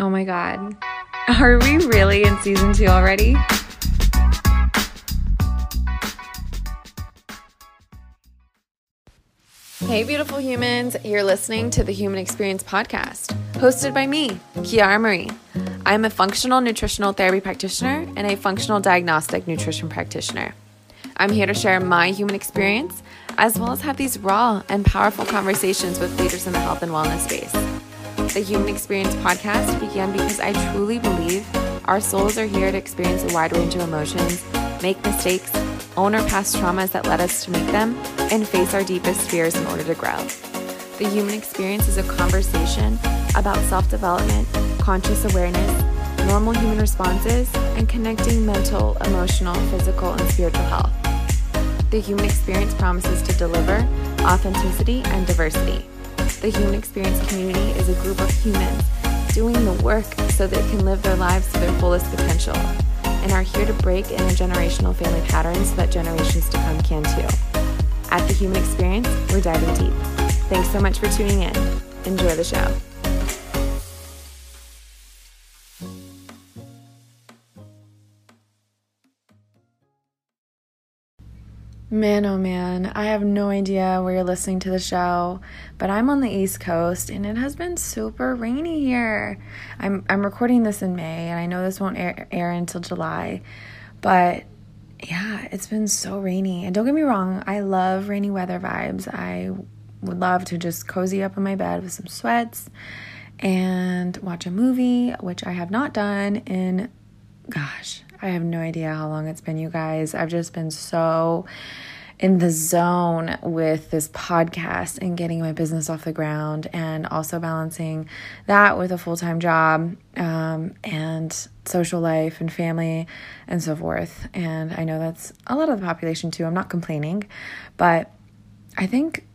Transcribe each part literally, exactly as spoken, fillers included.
Oh my God. Are we really in season two already? Hey, beautiful humans. You're listening to the Human Experience Podcast, hosted by me, Kiara Marie. I'm a functional nutritional therapy practitioner and a functional diagnostic nutrition practitioner. I'm here to share my human experience, as well as have these raw and powerful conversations with leaders in the health and wellness space. The Human Experience Podcast began because I truly believe our souls are here to experience a wide range of emotions, make mistakes, own our past traumas that led us to make them, and face our deepest fears in order to grow. The Human Experience is a conversation about self-development, conscious awareness, normal human responses, and connecting mental, emotional, physical, and spiritual health. The Human Experience promises to deliver authenticity and diversity. The Human Experience community is a group of humans doing the work so they can live their lives to their fullest potential, and are here to break intergenerational family patterns so that generations to come can too. At The Human Experience, we're diving deep. Thanks so much for tuning in. Enjoy the show. Man, oh man, I have no idea where you're listening to the show, but I'm on the East Coast and it has been super rainy here. I'm I'm recording this in May and I know this won't air, air until July, but yeah, it's been so rainy. And don't get me wrong, I love rainy weather vibes. I would love to just cozy up in my bed with some sweats and watch a movie, which I have not done in, gosh, I have no idea how long it's been, you guys. I've just been so in the zone with this podcast and getting my business off the ground and also balancing that with a full-time job um, and social life and family and so forth. And I know that's a lot of the population too. I'm not complaining, but I think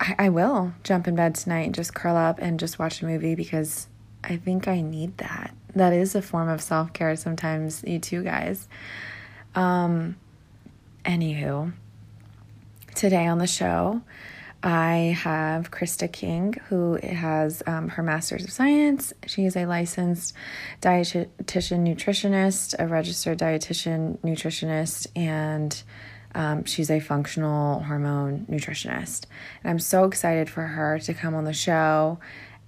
I, I will jump in bed tonight and just curl up and just watch a movie because I think I need that. That is a form of self-care sometimes, you too, guys. Um, anywho, today on the show, I have Krista King, who has um, her Master's of Science. She is a licensed dietitian nutritionist, a registered dietitian nutritionist, and um, she's a functional hormone nutritionist. And I'm so excited for her to come on the show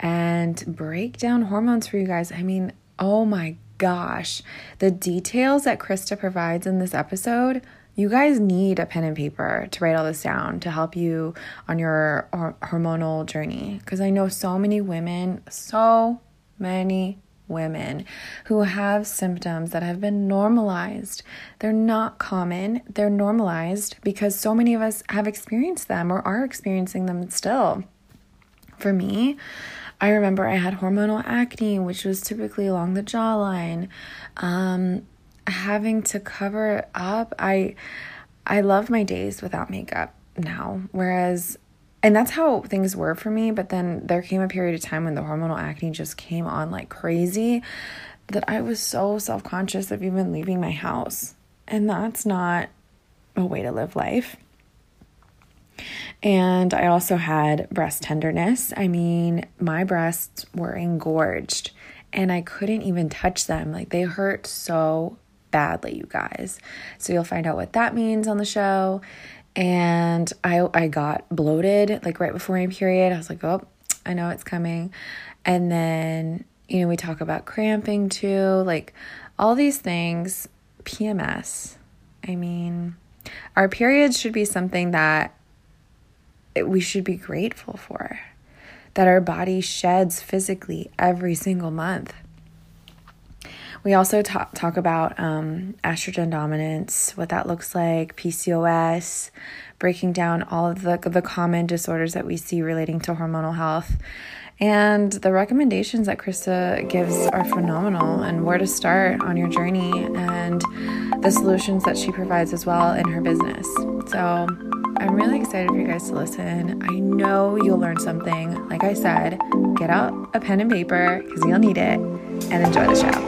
and break down hormones for you guys. I mean, oh my gosh, the details that Krista provides in this episode, you guys need a pen and paper to write all this down to help you on your hormonal journey. Because I know so many women, so many women who have symptoms that have been normalized. They're not common. They're normalized because so many of us have experienced them or are experiencing them still. For me, I remember I had hormonal acne, which was typically along the jawline. Um, having to cover it up, I I love my days without makeup now. Whereas, and that's how things were for me. But then there came a period of time when the hormonal acne just came on like crazy that I was so self-conscious of even leaving my house. And that's not a way to live life. And I also had breast tenderness. I mean, my breasts were engorged and I couldn't even touch them. Like they hurt so badly, you guys. So you'll find out what that means on the show. And I I got bloated like right before my period. I was like, oh, I know it's coming. And then, you know, we talk about cramping too, like all these things, P M S. I mean, our periods should be something that we should be grateful for, that our body sheds physically every single month. We also talk, talk about um, estrogen dominance, what that looks like, P C O S, breaking down all of the, the common disorders that we see relating to hormonal health. And the recommendations that Krista gives are phenomenal, and where to start on your journey and the solutions that she provides as well in her business. So I'm really excited for you guys to listen. I know you'll learn something. Like I said, get out a pen and paper because you'll need it, and enjoy the show.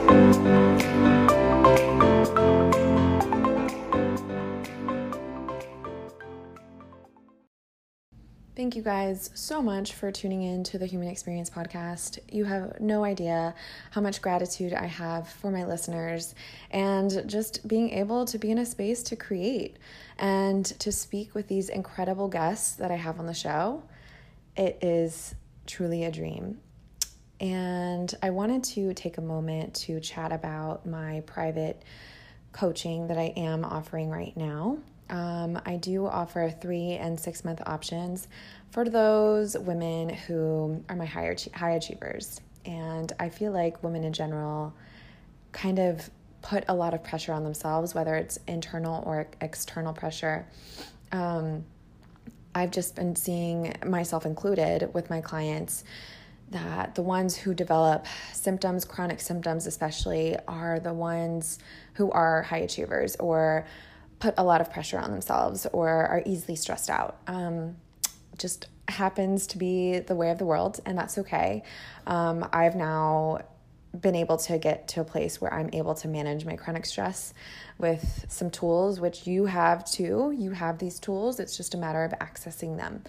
Thank you guys so much for tuning in to the Human Experience Podcast. You have no idea how much gratitude I have for my listeners and just being able to be in a space to create and to speak with these incredible guests that I have on the show. It is truly a dream. And I wanted to take a moment to chat about my private coaching that I am offering right now. Um, I do offer three and six month options for those women who are my higher high achievers. And I feel like women in general kind of put a lot of pressure on themselves, whether it's internal or external pressure. Um, I've just been seeing, myself included, with my clients that the ones who develop symptoms, chronic symptoms especially, are the ones who are high achievers or put a lot of pressure on themselves or are easily stressed out. Um, just happens to be the way of the world, and that's okay. Um, I've now been able to get to a place where I'm able to manage my chronic stress with some tools, which you have too. You have these tools. It's just a matter of accessing them.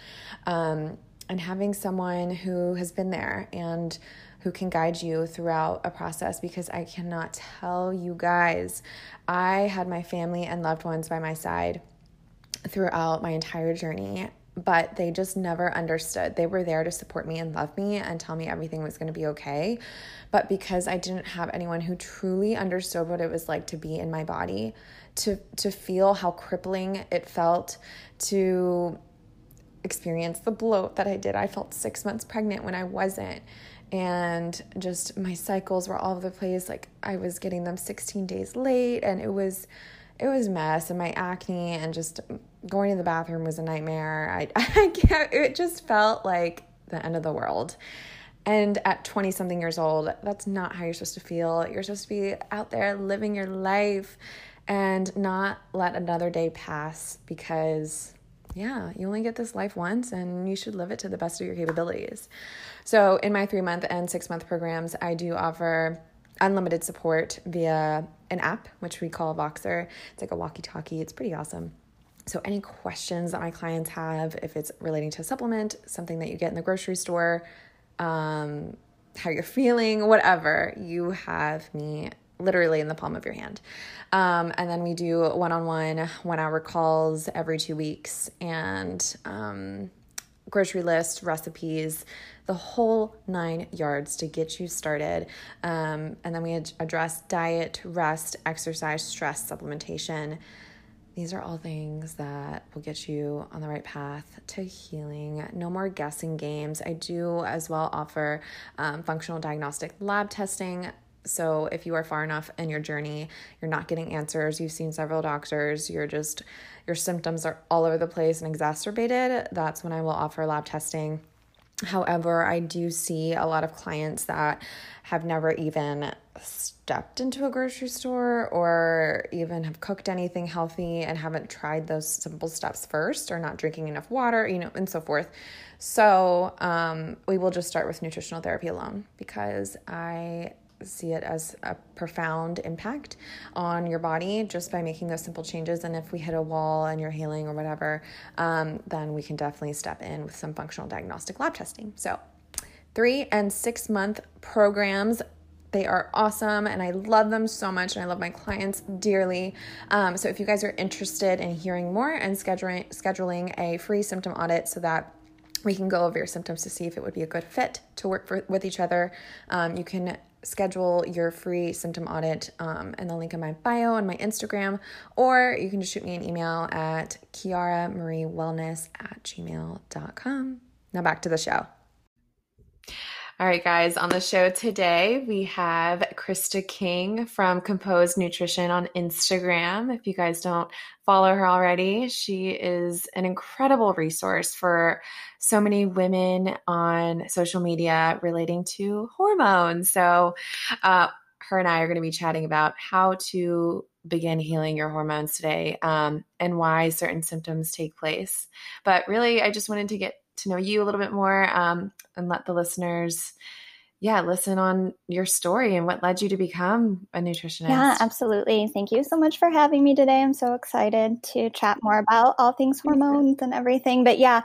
Um, and having someone who has been there and who can guide you throughout a process, because I cannot tell you guys, I had my family and loved ones by my side throughout my entire journey, but they just never understood. They were there to support me and love me and tell me everything was going to be okay. But because I didn't have anyone who truly understood what it was like to be in my body, to, to feel how crippling it felt, to experience the bloat that I did. I felt six months pregnant when I wasn't. And just my cycles were all over the place. Like I was getting them sixteen days late, and it was, it was a mess. And my acne and just going to the bathroom was a nightmare. I, I can't, it just felt like the end of the world. And at twenty something years old, that's not how you're supposed to feel. You're supposed to be out there living your life and not let another day pass, because yeah, you only get this life once and you should live it to the best of your capabilities. So in my three-month and six-month programs, I do offer unlimited support via an app, which we call Voxer. It's like a walkie-talkie. It's pretty awesome. So any questions that my clients have, if it's relating to a supplement, something that you get in the grocery store, um, how you're feeling, whatever, you have me literally in the palm of your hand. Um, and then we do one-on-one one-hour calls every two weeks and um, grocery lists, recipes, the whole nine yards to get you started. Um, and then we ad- address diet, rest, exercise, stress, supplementation. These are all things that will get you on the right path to healing. No more guessing games. I do as well offer um, functional diagnostic lab testing. So if you are far enough in your journey, you're not getting answers, you've seen several doctors, you're just, your symptoms are all over the place and exacerbated, that's when I will offer lab testing. However, I do see a lot of clients that have never even stepped into a grocery store or even have cooked anything healthy and haven't tried those simple steps first, or not drinking enough water, you know, and so forth. So um, we will just start with nutritional therapy alone, because I see it as a profound impact on your body just by making those simple changes. And if we hit a wall and you're healing or whatever, um, then we can definitely step in with some functional diagnostic lab testing. So three and six month programs, they are awesome and I love them so much, and I love my clients dearly. Um, so if you guys are interested in hearing more and scheduling, scheduling a free symptom audit so that we can go over your symptoms to see if it would be a good fit to work for, with each other, um, you can schedule your free symptom audit um, in the link in my bio and my Instagram, or you can just shoot me an email at kiara marie wellness at gmail dot com. Now back to the show. All right, guys, on the show today, we have Krista King from Composed Nutrition on Instagram. If you guys don't follow her already, she is an incredible resource for so many women on social media relating to hormones. So uh, her and I are going to be chatting about how to begin healing your hormones today um, and why certain symptoms take place. But really, I just wanted to get to know you a little bit more um, and let the listeners, yeah, listen on your story and what led you to become a nutritionist. Yeah, absolutely. Thank you so much for having me today. I'm so excited to chat more about all things hormones and everything. But yeah,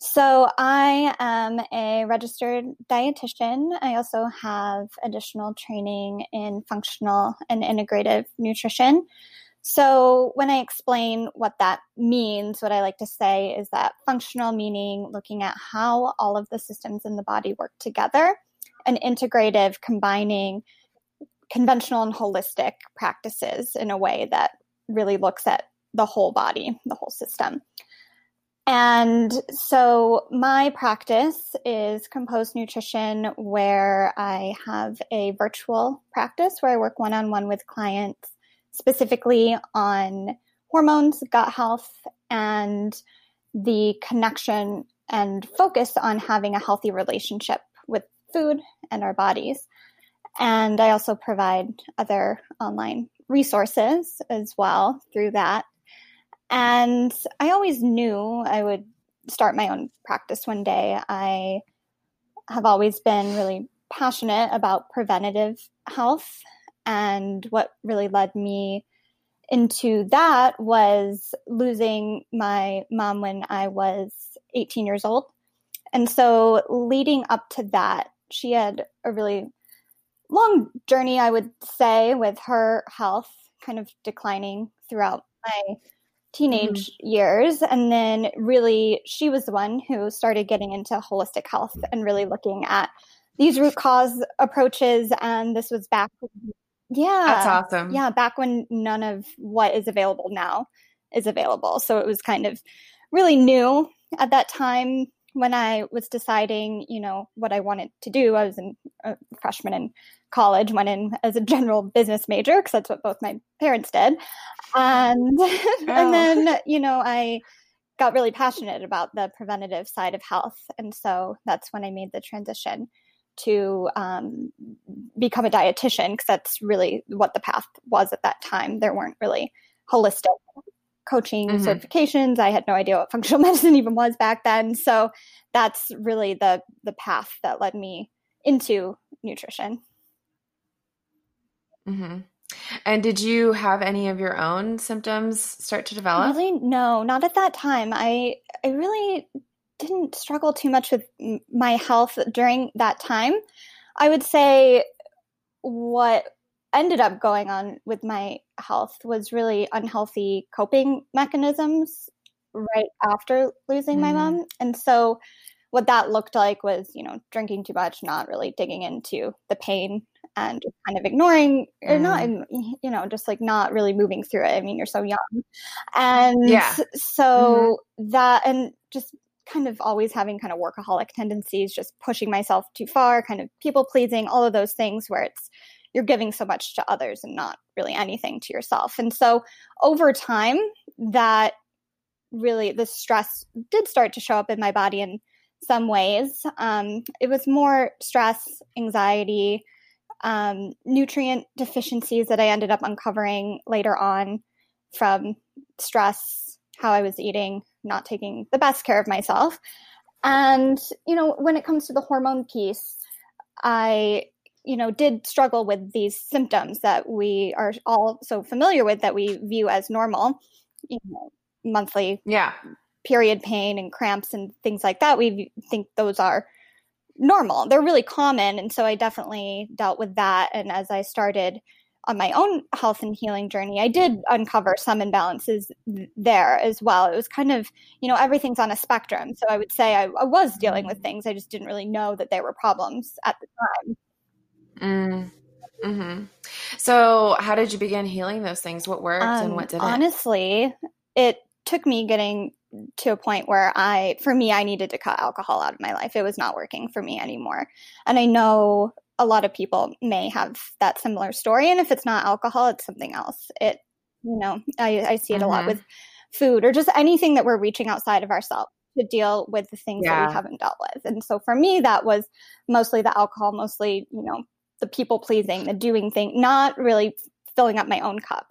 So I am a registered dietitian. I also have additional training in functional and integrative nutrition. So when I explain what that means, what I like to say is that functional meaning looking at how all of the systems in the body work together, and integrative combining conventional and holistic practices in a way that really looks at the whole body, the whole system. And so my practice is Composed Nutrition, where I have a virtual practice where I work one-on-one with clients specifically on hormones, gut health, and the connection and focus on having a healthy relationship with food and our bodies. And I also provide other online resources as well through that. And I always knew I would start my own practice one day. I have always been really passionate about preventative health. And what really led me into that was losing my mom when I was eighteen years old. And so leading up to that, she had a really long journey, I would say, with her health kind of declining throughout my teenage mm-hmm. years. And then really, she was the one who started getting into holistic health and really looking at these root cause approaches. And this was back. Yeah. That's awesome. Yeah. Back when none of what is available now is available. So it was kind of really new at that time when I was deciding, you know, what I wanted to do. I was in, a freshman in college, went in as a general business major because that's what both my parents did. And, oh. and then, you know, I got really passionate about the preventative side of health. And so that's when I made the transition to um, become a dietitian, because that's really what the path was at that time. There weren't really holistic coaching mm-hmm. certifications. I had no idea what functional medicine even was back then. So that's really the the path that led me into nutrition. Mm-hmm. And did you have any of your own symptoms start to develop? Really? No, not at that time. I I really didn't struggle too much with my health during that time. I would say what ended up going on with my health was really unhealthy coping mechanisms right after losing mm-hmm. my mom. And so what that looked like was, you know, drinking too much, not really digging into the pain and just kind of ignoring mm-hmm. or not, you know, just like not really moving through it. I mean, you're so young. And yeah. so mm-hmm. that, and just kind of always having kind of workaholic tendencies, just pushing myself too far, kind of people pleasing, all of those things where it's, you're giving so much to others and not really anything to yourself. And so over time, that really, the stress did start to show up in my body in some ways. Um, it was more stress, anxiety, um, nutrient deficiencies that I ended up uncovering later on from stress, how I was eating, not taking the best care of myself. And, you know, when it comes to the hormone piece, I you know, did struggle with these symptoms that we are all so familiar with that we view as normal, you know, monthly yeah. period pain and cramps and things like that. We think those are normal. They're really common. And so I definitely dealt with that. And as I started on my own health and healing journey, I did uncover some imbalances there as well. It was kind of, you know, everything's on a spectrum. So I would say I, I was dealing with things. I just didn't really know that they were problems at the time. Mm. Mm-hmm. So how did you begin healing those things? What worked um, and what didn't? Honestly, it took me getting to a point where I, for me, I needed to cut alcohol out of my life. It was not working for me anymore. And I know a lot of people may have that similar story. And if it's not alcohol, it's something else. It, you know, I, I see it mm-hmm. a lot with food or just anything that we're reaching outside of ourselves to deal with the things yeah. that we haven't dealt with. And so for me, that was mostly the alcohol, mostly, you know, the people pleasing, the doing thing, not really filling up my own cup.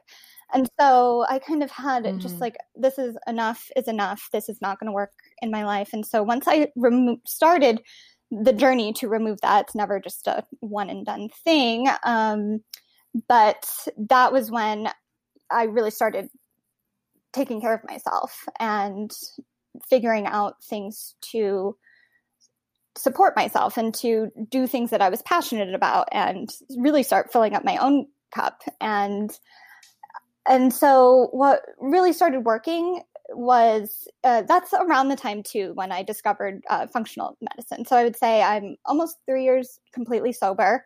And so I kind of had mm-hmm. just like, this is enough is enough. This is not going to work in my life. And so once I remo- started the journey to remove that, it's never just a one and done thing. Um, but that was when I really started taking care of myself and figuring out things to support myself and to do things that I was passionate about and really start filling up my own cup. And and so what really started working was uh, that's around the time too when I discovered uh, functional medicine. So I would say I'm almost three years completely sober,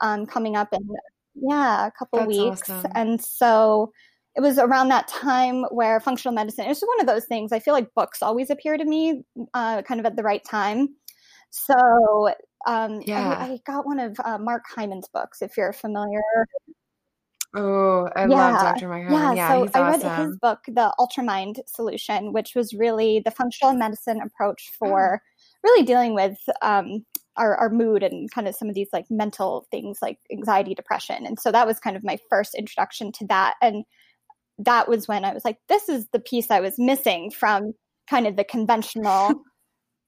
um, coming up in yeah a couple that's weeks. Awesome. And so it was around that time where functional medicine, it's just one of those things. I feel like books always appear to me uh, kind of at the right time. So um, yeah. I, I got one of uh, Mark Hyman's books, if you're familiar. Oh, I yeah. love Doctor Mark Hyman. Yeah, yeah so he's awesome. I read his book, The Ultramind Solution, which was really the functional medicine approach for oh. really dealing with um, our, our mood and kind of some of these like mental things like anxiety, depression. And so that was kind of my first introduction to that. And that was when I was like, this is the piece I was missing from kind of the conventional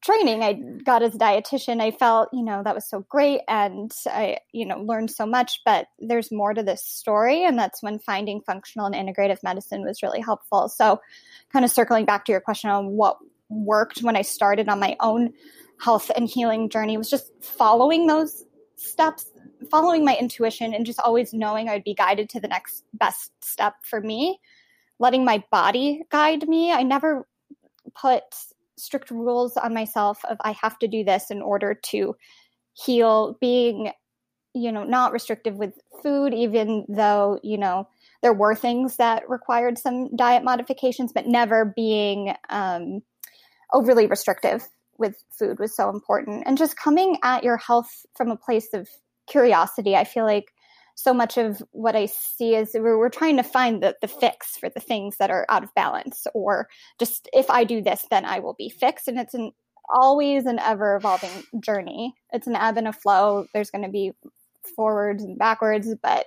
training I got as a dietitian. I felt, you know, that was so great. And I, you know, learned so much, but there's more to this story. And that's when finding functional and integrative medicine was really helpful. So kind of circling back to your question on what worked when I started on my own health and healing journey was just following those steps, following my intuition, and just always knowing I'd be guided to the next best step for me, letting my body guide me. I never put strict rules on myself of I have to do this in order to heal, being, you know, not restrictive with food, even though, you know, there were things that required some diet modifications, but never being um, overly restrictive with food was so important. And just coming at your health from a place of curiosity. I feel like so much of what I see is we're, we're trying to find the, the fix for the things that are out of balance, or just if I do this, then I will be fixed. And it's an always an ever evolving journey. It's an ebb and a flow. There's going to be forwards and backwards, but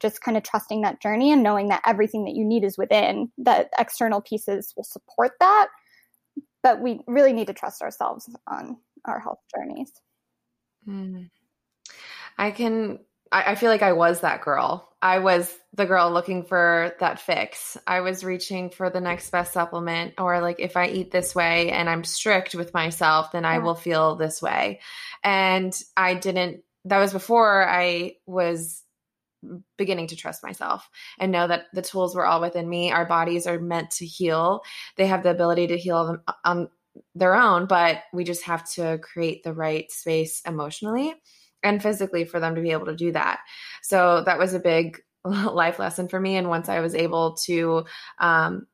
just kind of trusting that journey and knowing that everything that you need is within, that external pieces will support that. But we really need to trust ourselves on our health journeys. Mm. I can, I, I feel like I was that girl. I was the girl looking for that fix. I was reaching for the next best supplement, or like, if I eat this way and I'm strict with myself, then I yeah. will feel this way. And I didn't, that was before I was beginning to trust myself and know that the tools were all within me. Our bodies are meant to heal. They have the ability to heal them on their own, but we just have to create the right space emotionally and physically for them to be able to do that. So that was a big life lesson for me. And once I was able to um,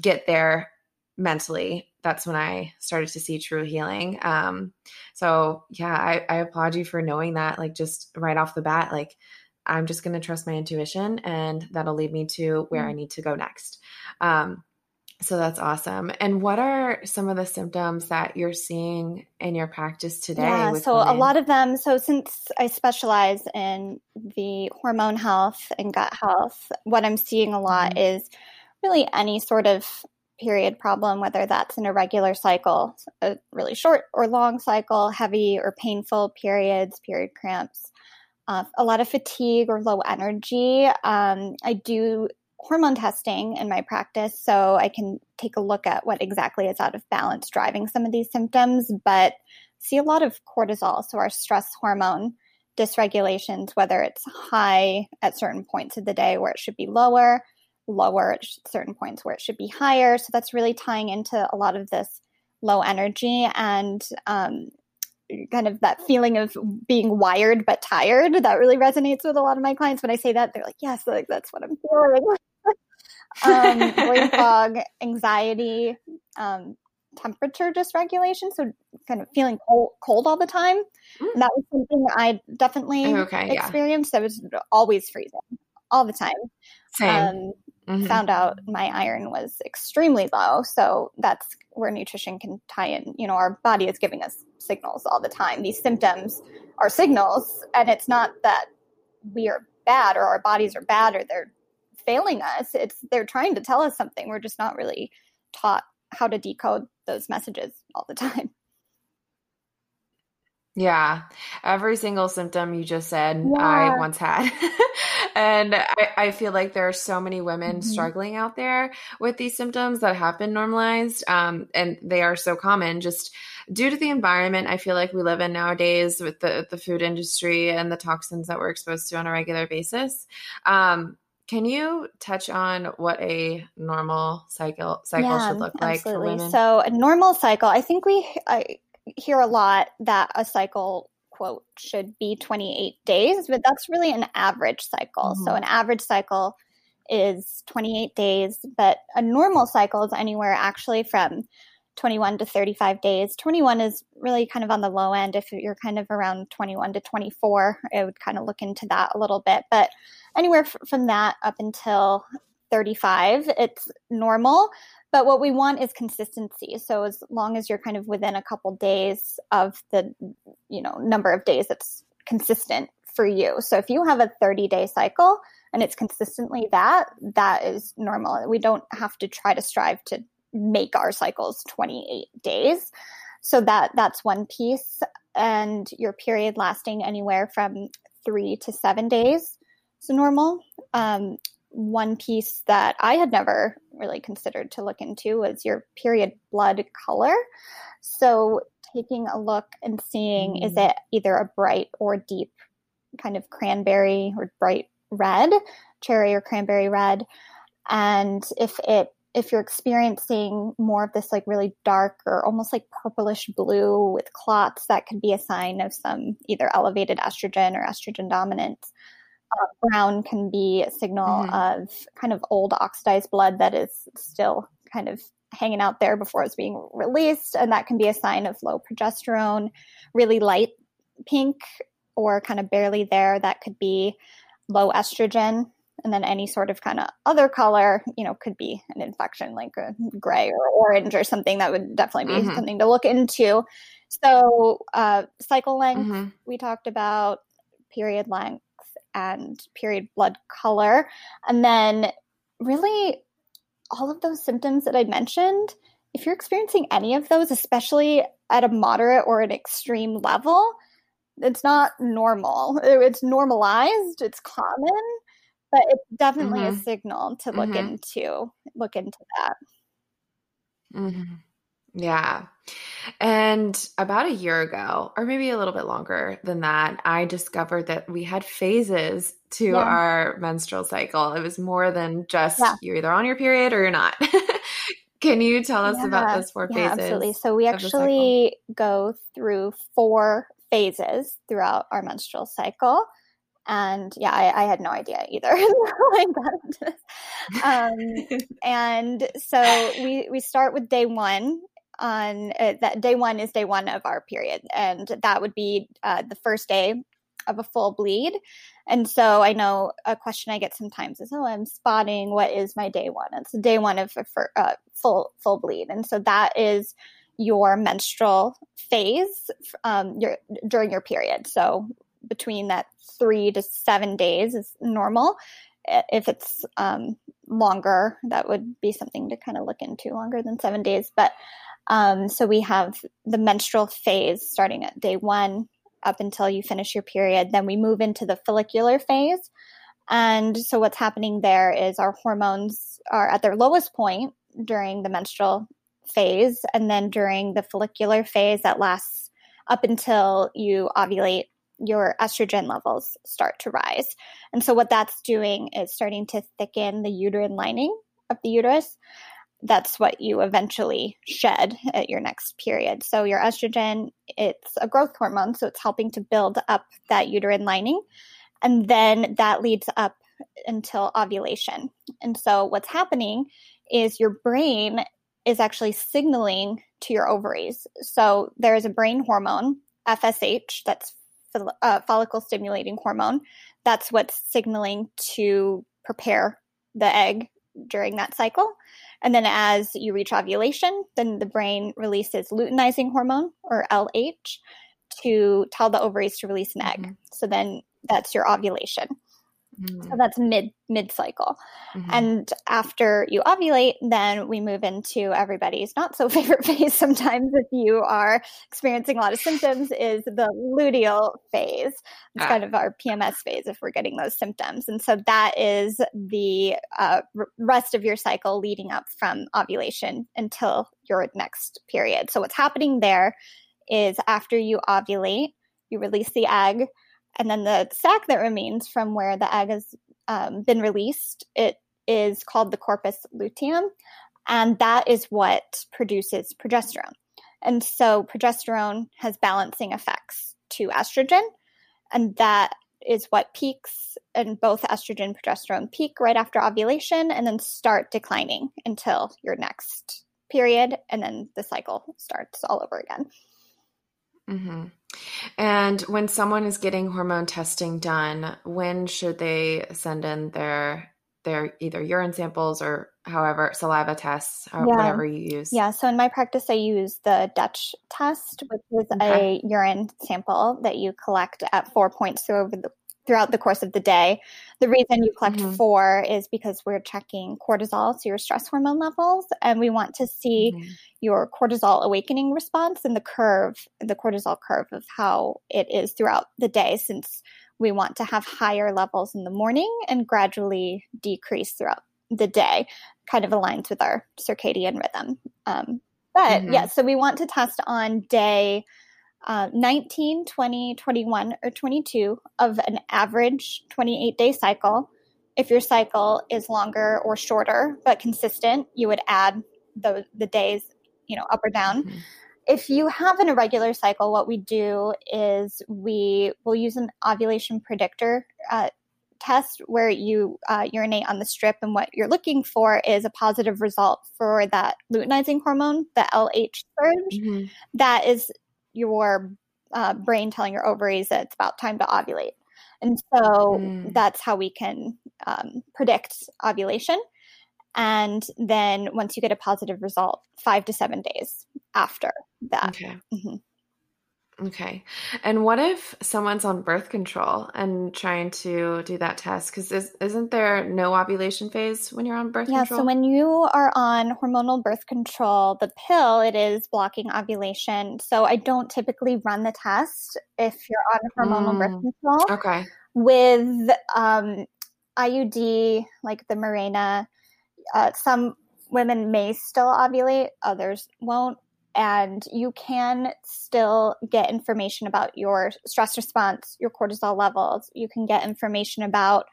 get there mentally, that's when I started to see true healing. Um, so yeah, I, I applaud you for knowing that, like just right off the bat, like I'm just going to trust my intuition and that'll lead me to where I need to go next. Um, so that's awesome. And what are some of the symptoms that you're seeing in your practice today? Yeah, with so women? A lot of them. So since I specialize in the hormone health and gut health, what I'm seeing a lot mm-hmm. is really any sort of period problem, whether that's an irregular cycle, a really short or long cycle, heavy or painful periods, period cramps, Uh, a lot of fatigue or low energy. Um, I do hormone testing in my practice, so I can take a look at what exactly is out of balance driving some of these symptoms, but see a lot of cortisol, so our stress hormone dysregulations, whether it's high at certain points of the day where it should be lower, lower at certain points where it should be higher. So that's really tying into a lot of this low energy and um kind of that feeling of being wired but tired. That really resonates with a lot of my clients. When I say that, they're like, yes, like that's what I'm feeling. um, brain fog, anxiety, um, temperature dysregulation. So kind of feeling cold, cold all the time. Mm. And that was something I definitely okay, experienced. Yeah. I was always freezing all the time. Same. Um, Mm-hmm. Found out my iron was extremely low. So that's where nutrition can tie in. You know, our body is giving us signals all the time. These symptoms are signals, and it's not that we are bad or our bodies are bad or they're failing us. It's they're trying to tell us something. We're just not really taught how to decode those messages all the time. Yeah. Every single symptom you just said, yeah. I once had. And I, I feel like there are so many women mm-hmm. struggling out there with these symptoms that have been normalized. Um, and they are so common just due to the environment I feel like we live in nowadays with the, the food industry and the toxins that we're exposed to on a regular basis. Um, Can you touch on what a normal cycle cycle yeah, should look like absolutely. for women? So a normal cycle, I think we I hear a lot that a cycle, quote, should be twenty-eight days, but that's really an average cycle. Mm-hmm. So an average cycle is twenty-eight days, but a normal cycle is anywhere actually from twenty-one to thirty-five days. twenty-one is really kind of on the low end. If you're kind of around twenty-one to twenty-four, I would kind of look into that a little bit, but anywhere f- from that up until thirty-five, it's normal. But what we want is consistency. So as long as you're kind of within a couple days of the, you know, number of days that's consistent for you. So if you have a thirty-day cycle and it's consistently that, that is normal. We don't have to try to strive to make our cycles twenty-eight days. So that that's one piece. And your period lasting anywhere from three to seven days is normal. Um, one piece that I had never really considered to look into was your period blood color. So taking a look and seeing, mm-hmm. is it either a bright or deep kind of cranberry or bright red, cherry or cranberry red. And if it if you're experiencing more of this like really dark or almost like purplish blue with clots, that could be a sign of some either elevated estrogen or estrogen dominance. Uh, brown can be a signal mm-hmm. of kind of old oxidized blood that is still kind of hanging out there before it's being released. And that can be a sign of low progesterone. Really light pink or kind of barely there, that could be low estrogen. And then any sort of kind of other color, you know, could be an infection, like a gray or orange or something. That would definitely be mm-hmm. something to look into. So uh, cycle length, mm-hmm. we talked about period length and period blood color. And then really all of those symptoms that I mentioned, if you're experiencing any of those, especially at a moderate or an extreme level, it's not normal. It's normalized. It's common. But it's definitely mm-hmm. a signal to look mm-hmm. into, look into that. Mm-hmm. Yeah. And about a year ago, or maybe a little bit longer than that, I discovered that we had phases to yeah. our menstrual cycle. It was more than just yeah. you're either on your period or you're not. Can you tell us yeah. about those four yeah, phases? Absolutely. So we actually go through four phases throughout our menstrual cycle. And yeah, I, I had no idea either. um, and so we we start with day one. On uh, that day one is day one of our period, and that would be uh, the first day of a full bleed. And so I know a question I get sometimes is, "Oh, I'm spotting. What is my day one?" It's day one of a fir- uh, full full bleed, and so that is your menstrual phase um, your, during your period. So between that three to seven days is normal. If it's um, longer, that would be something to kind of look into, longer than seven days. But um, so we have the menstrual phase starting at day one up until you finish your period. Then we move into the follicular phase. And so what's happening there is our hormones are at their lowest point during the menstrual phase. And then during the follicular phase, that lasts up until you ovulate, your estrogen levels start to rise. And so what that's doing is starting to thicken the uterine lining of the uterus. That's what you eventually shed at your next period. So your estrogen, it's a growth hormone, so it's helping to build up that uterine lining. And then that leads up until ovulation. And so what's happening is your brain is actually signaling to your ovaries. So there is a brain hormone, F S H, that's Uh, follicle stimulating hormone. That's what's signaling to prepare the egg during that cycle. And then as you reach ovulation, then the brain releases luteinizing hormone or L H to tell the ovaries to release an egg. Mm-hmm. So then that's your ovulation. Mm-hmm. So that's mid mid cycle. Mm-hmm. And after you ovulate, then we move into everybody's not so favorite phase sometimes if you are experiencing a lot of symptoms, is the luteal phase. It's ah. kind of our P M S phase if we're getting those symptoms. And so that is the uh, rest of your cycle leading up from ovulation until your next period. So what's happening there is after you ovulate, you release the egg. And then the sac that remains from where the egg has um, been released, it is called the corpus luteum. And that is what produces progesterone. And so progesterone has balancing effects to estrogen. And that is what peaks, and both estrogen and progesterone peak right after ovulation and then start declining until your next period. And then the cycle starts all over again. Mm-hmm. And when someone is getting hormone testing done, when should they send in their their either urine samples or however saliva tests or yeah. whatever you use? Yeah. So in my practice, I use the Dutch test, which is okay. a urine sample that you collect at four points through over the, throughout the course of the day. The reason you collect mm-hmm. four is because we're checking cortisol, so your stress hormone levels, and we want to see mm-hmm. your cortisol awakening response and the curve, the cortisol curve of how it is throughout the day, since we want to have higher levels in the morning and gradually decrease throughout the day. Kind of aligns with our circadian rhythm. Um, but mm-hmm. yeah, so we want to test on day Uh, nineteen, twenty, twenty-one, or twenty-two of an average twenty-eight day cycle. If your cycle is longer or shorter but consistent, you would add the, the days, you know, up or down. Mm-hmm. If you have an irregular cycle, what we do is we will use an ovulation predictor uh, test where you uh, urinate on the strip, and what you're looking for is a positive result for that luteinizing hormone, the L H surge. Mm-hmm. That is your uh, brain telling your ovaries that it's about time to ovulate. And so mm. that's how we can um, predict ovulation. And then once you get a positive result, five to seven days after that. Okay. Mm-hmm. Okay. And what if someone's on birth control and trying to do that test? Because is, isn't there no ovulation phase when you're on birth yeah, control? Yeah. So when you are on hormonal birth control, the pill, it is blocking ovulation. So I don't typically run the test if you're on hormonal mm. birth control. Okay. With um, I U D, like the Mirena, uh, some women may still ovulate, others won't. And you can still get information about your stress response, your cortisol levels. You can get information about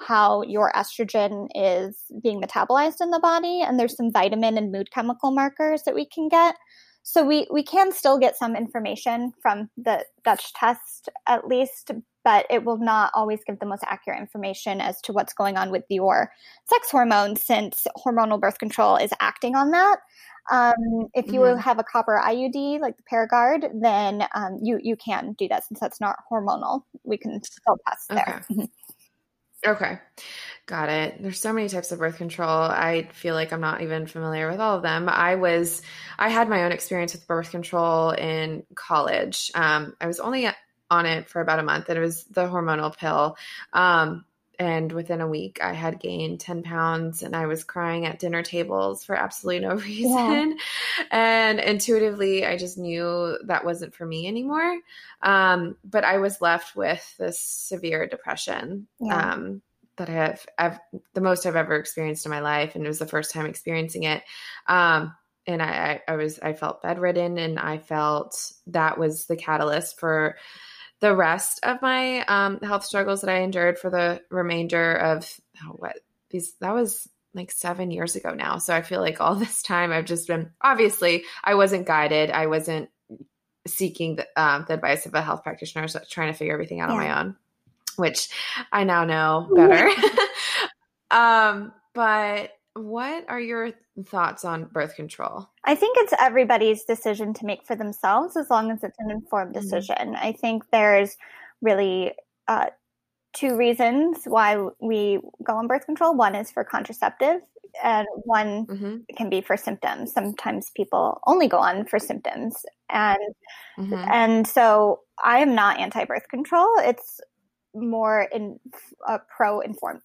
how your estrogen is being metabolized in the body. And there's some vitamin and mood chemical markers that we can get. So we, we can still get some information from the Dutch test at least, but it will not always give the most accurate information as to what's going on with your sex hormones, since hormonal birth control is acting on that. Um, if you mm-hmm. have a copper I U D, like the Paragard, then um, you, you can do that, since that's not hormonal. We can still test there. Okay. Okay. Got it. There's so many types of birth control. I feel like I'm not even familiar with all of them. I was, I had my own experience with birth control in college. Um, I was only on it for about a month, and it was the hormonal pill. Um, And within a week, I had gained ten pounds, and I was crying at dinner tables for absolutely no reason. Yeah. And intuitively, I just knew that wasn't for me anymore. Um, but I was left with this severe depression yeah. um, that I have I've, the most I've ever experienced in my life. And it was the first time experiencing it. Um, and I, I, I was I felt bedridden, and I felt that was the catalyst for the rest of my um, health struggles that I endured for the remainder of oh, what these, that was like seven years ago now. So I feel like all this time I've just been, obviously I wasn't guided. I wasn't seeking the, um, the advice of a health practitioner. So trying to figure everything out yeah. on my own, which I now know better. Yeah. um, but what are your thoughts on birth control? I think it's everybody's decision to make for themselves, as long as it's an informed decision. Mm-hmm. I think there's really uh, two reasons why we go on birth control. One is for contraceptive, and one mm-hmm. can be for symptoms. Sometimes people only go on for symptoms. And mm-hmm. and so I am not anti-birth control. It's more in uh, pro-informed,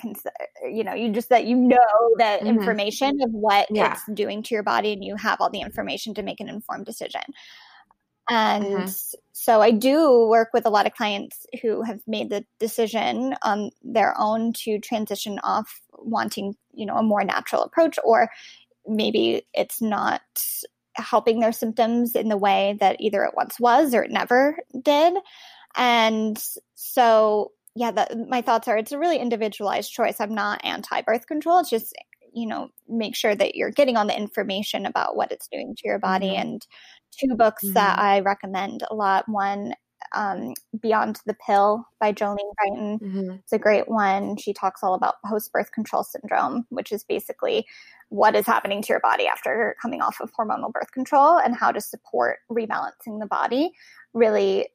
cons- you know, you just that you know that mm-hmm. information of what yeah. it's doing to your body, and you have all the information to make an informed decision. And mm-hmm. so I do work with a lot of clients who have made the decision on their own to transition off wanting, you know, a more natural approach, or maybe it's not helping their symptoms in the way that either it once was or it never did. And so, yeah, the, my thoughts are it's a really individualized choice. I'm not anti-birth control. It's just, you know, make sure that you're getting all the information about what it's doing to your body. Mm-hmm. And two books mm-hmm. that I recommend a lot. One, um, Beyond the Pill by Jolene Brighton. Mm-hmm. It's a great one. She talks all about post-birth control syndrome, which is basically what is happening to your body after coming off of hormonal birth control and how to support rebalancing the body. Really,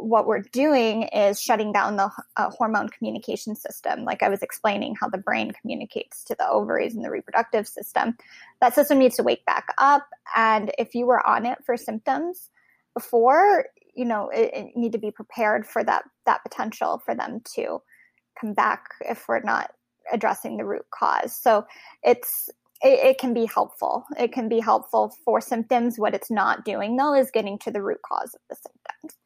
what we're doing is shutting down the uh, hormone communication system. Like I was explaining how the brain communicates to the ovaries and the reproductive system. That system needs to wake back up. And if you were on it for symptoms before, you know, it, it need to be prepared for that, that potential for them to come back if we're not addressing the root cause. So it's, it, it can be helpful. It can be helpful for symptoms. What it's not doing though, is getting to the root cause of the symptoms.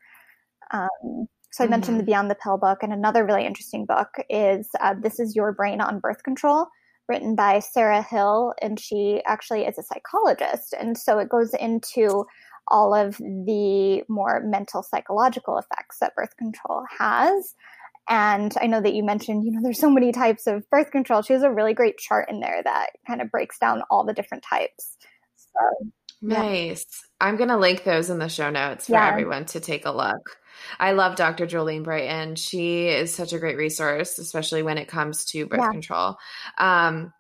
Um, so I mm-hmm. mentioned the Beyond the Pill book, and another really interesting book is uh, This Is Your Brain on Birth Control, written by Sarah Hill, and she actually is a psychologist, and so it goes into all of the more mental psychological effects that birth control has. And I know that you mentioned, you know, there's so many types of birth control. She has a really great chart in there that kind of breaks down all the different types. So, nice. Yeah. I'm going to link those in the show notes for yeah. everyone to take a look. I love Doctor Jolene Brighton. She is such a great resource, especially when it comes to birth yeah. control. Um,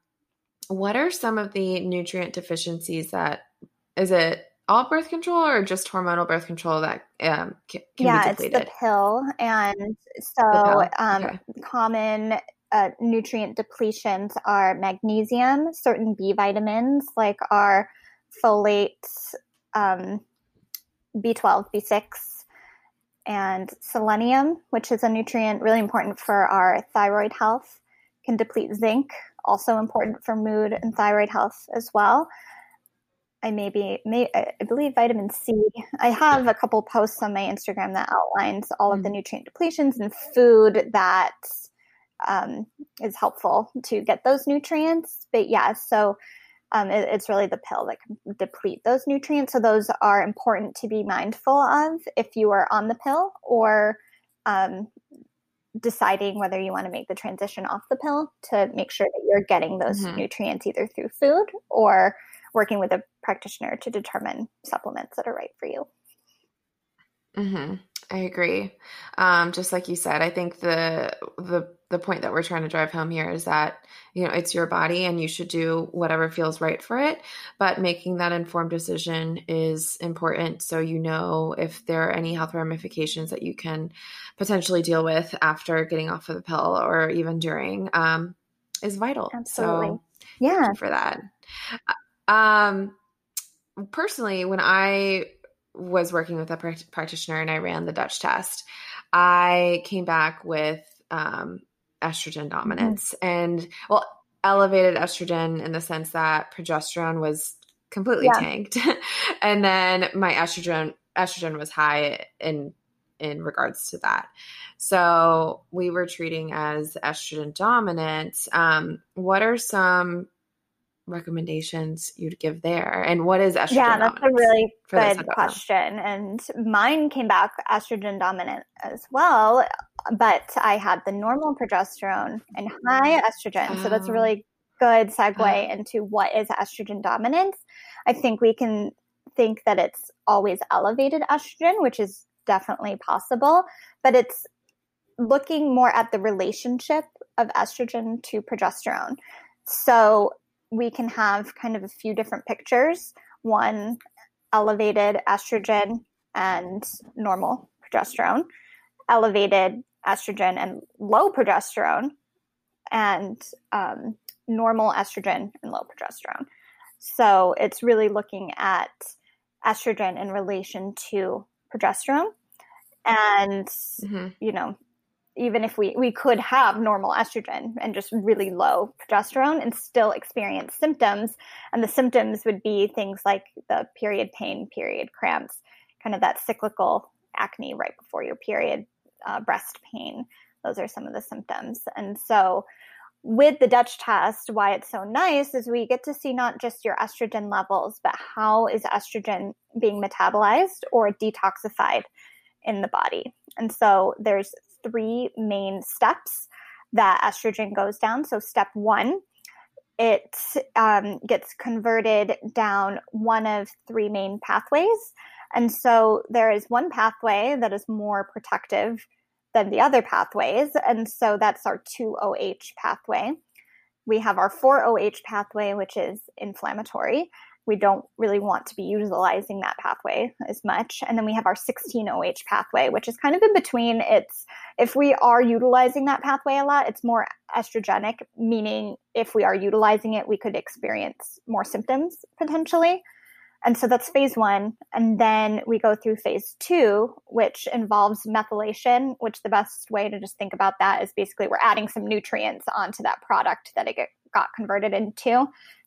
what are some of the nutrient deficiencies that – is it all birth control or just hormonal birth control that um, can, can yeah, be depleted? Yeah, it's the pill. And so pill. Um, okay. common uh, nutrient depletions are magnesium, certain B vitamins like our folates, um, B twelve, B six, and selenium, which is a nutrient really important for our thyroid health, can deplete zinc, also important for mood and thyroid health as well. I maybe, may, I believe vitamin C. I have a couple posts on my Instagram that outlines all of the nutrient depletions and food that um, is helpful to get those nutrients. But yeah, so um, it, it's really the pill that can deplete those nutrients. So those are important to be mindful of if you are on the pill or um, deciding whether you want to make the transition off the pill, to make sure that you're getting those mm-hmm. nutrients either through food or working with a practitioner to determine supplements that are right for you. Mm-hmm. I agree. Um, just like you said, I think the, the, the point that we're trying to drive home here is that, you know, it's your body and you should do whatever feels right for it, but making that informed decision is important. So, you know, if there are any health ramifications that you can potentially deal with after getting off of the pill or even during, um, is vital. Absolutely. So yeah. Thank you for that. Um, personally, when I was working with a pr- practitioner and I ran the Dutch test, I came back with, um, estrogen dominance mm-hmm. and well, elevated estrogen in the sense that progesterone was completely yeah. tanked. And then my estrogen, estrogen was high in, in regards to that. So we were treating as estrogen dominant. Um, what are some recommendations you'd give there, and what is estrogen yeah that's a really good question, and mine came back estrogen dominant as well, but I had the normal progesterone and high estrogen. Oh. So that's a really good segue oh. into what is estrogen dominance. I think we can think that it's always elevated estrogen, which is definitely possible, but it's looking more at the relationship of estrogen to progesterone. So we can have kind of a few different pictures. One, elevated estrogen and normal progesterone, elevated estrogen and low progesterone, and um, normal estrogen and low progesterone. So it's really looking at estrogen in relation to progesterone. And, mm-hmm. you know, even if we, we could have normal estrogen and just really low progesterone and still experience symptoms. And the symptoms would be things like the period pain, period cramps, kind of that cyclical acne right before your period, uh, breast pain. Those are some of the symptoms. And so with the Dutch test, why it's so nice is we get to see not just your estrogen levels, but how is estrogen being metabolized or detoxified in the body. And so there's three main steps that estrogen goes down. So step one, it um, gets converted down one of three main pathways. And so there is one pathway that is more protective than the other pathways. And so that's our two O H pathway. We have our four O H pathway, which is inflammatory. We don't really want to be utilizing that pathway as much. And then we have our sixteen O H pathway, which is kind of in between. It's if we are utilizing that pathway a lot, it's more estrogenic, meaning if we are utilizing it, we could experience more symptoms potentially. And so that's phase one. And then we go through phase two, which involves methylation, which the best way to just think about that is basically we're adding some nutrients onto that product that it get, got converted into,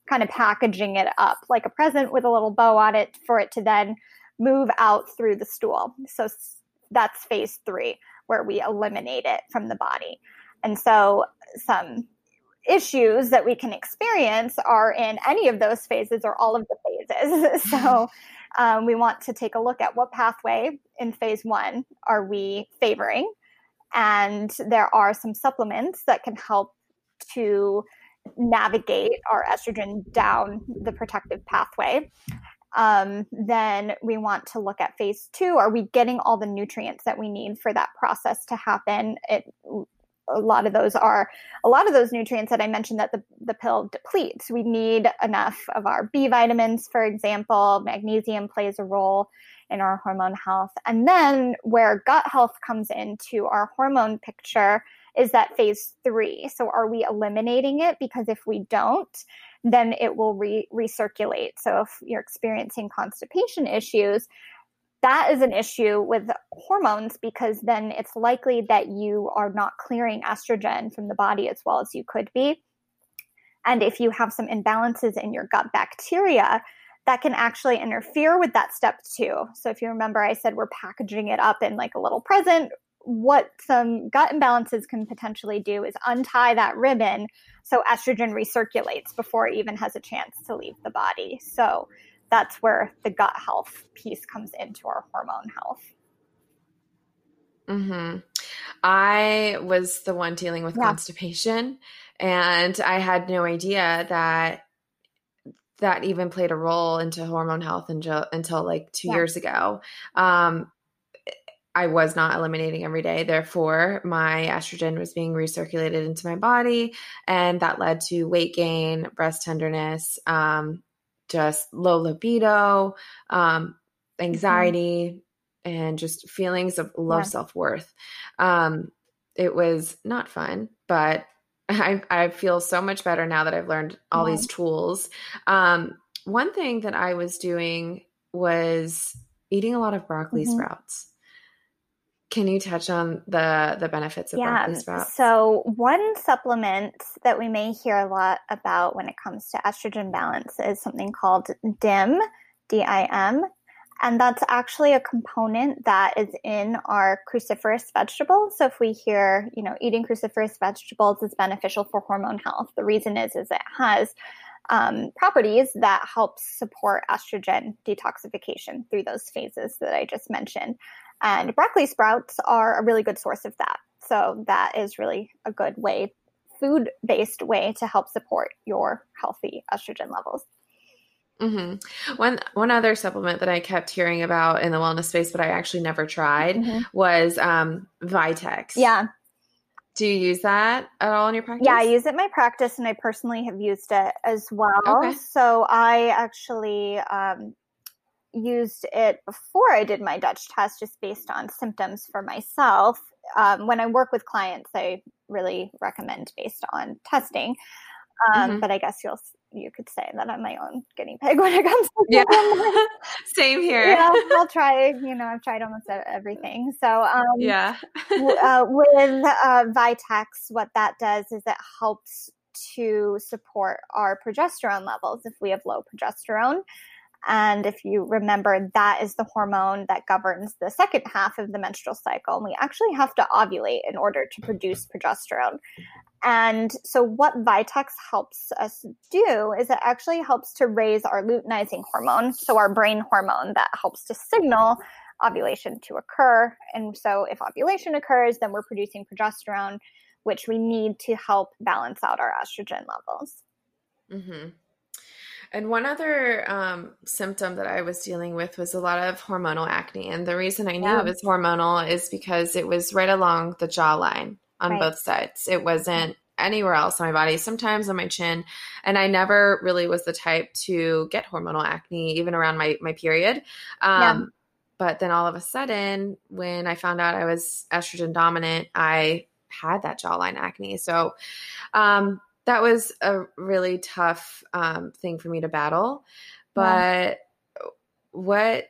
kind of packaging it up like a present with a little bow on it for it to then move out through the stool. So that's phase three, where we eliminate it from the body. And so some issues that we can experience are in any of those phases or all of the phases. So um, we want to take a look at what pathway in phase one are we favoring. And there are some supplements that can help to navigate our estrogen down the protective pathway. Um, then we want to look at phase two. Are we getting all the nutrients that we need for that process to happen? It A lot of those are a lot of those nutrients that I mentioned that the, the pill depletes. We need enough of our B vitamins, for example. Magnesium plays a role in our hormone health. And then where gut health comes into our hormone picture is that phase three. So are we eliminating it? Because if we don't, then it will re- recirculate. So if you're experiencing constipation issues, that is an issue with hormones, because then it's likely that you are not clearing estrogen from the body as well as you could be. And if you have some imbalances in your gut bacteria, that can actually interfere with that step two. So if you remember, I said we're packaging it up in like a little present. What some gut imbalances can potentially do is untie that ribbon so estrogen recirculates before it even has a chance to leave the body. So that's where the gut health piece comes into our hormone health. Mm-hmm. I was the one dealing with yeah. constipation, and I had no idea that that even played a role into hormone health until, until like two yeah. years ago. Um, I was not eliminating every day. Therefore, my estrogen was being recirculated into my body, and that led to weight gain, breast tenderness, um, just low libido, um, anxiety, mm-hmm. and just feelings of low yeah. self-worth. Um, it was not fun, but I, I feel so much better now that I've learned all yeah. these tools. Um, one thing that I was doing was eating a lot of broccoli mm-hmm. sprouts. Can you touch on the, the benefits of yeah. broccoli sprouts? So one supplement that we may hear a lot about when it comes to estrogen balance is something called D I M, D I M. And that's actually a component that is in our cruciferous vegetables. So if we hear, you know, eating cruciferous vegetables is beneficial for hormone health, the reason is, is it has um, properties that help support estrogen detoxification through those phases that I just mentioned. And broccoli sprouts are a really good source of that. So that is really a good way, food-based way to help support your healthy estrogen levels. Mm-hmm. One one other supplement that I kept hearing about in the wellness space, but I actually never tried, mm-hmm. was um, Vitex. Yeah. Do you use that at all in your practice? Yeah, I use it in my practice, and I personally have used it as well. Okay. So I actually um, – used it before I did my Dutch test, just based on symptoms for myself. Um, when I work with clients, I really recommend based on testing. Um, mm-hmm. But I guess you'll you could say that I'm my own guinea pig when it comes to yeah. Same here. Yeah, I'll try, you know, I've tried almost everything. So um, yeah. uh, with uh, Vitex, what that does is it helps to support our progesterone levels if we have low progesterone. And if you remember, that is the hormone that governs the second half of the menstrual cycle. And we actually have to ovulate in order to produce progesterone. And so what Vitex helps us do is it actually helps to raise our luteinizing hormone, so our brain hormone that helps to signal ovulation to occur. And so if ovulation occurs, then we're producing progesterone, which we need to help balance out our estrogen levels. Mm-hmm. And one other um, symptom that I was dealing with was a lot of hormonal acne. And the reason I knew yeah. it was hormonal is because it was right along the jawline on right. both sides. It wasn't anywhere else on my body, sometimes on my chin. And I never really was the type to get hormonal acne, even around my, my period. Um, yeah. But then all of a sudden, when I found out I was estrogen dominant, I had that jawline acne. So um, that was a really tough um, thing for me to battle. But yeah. what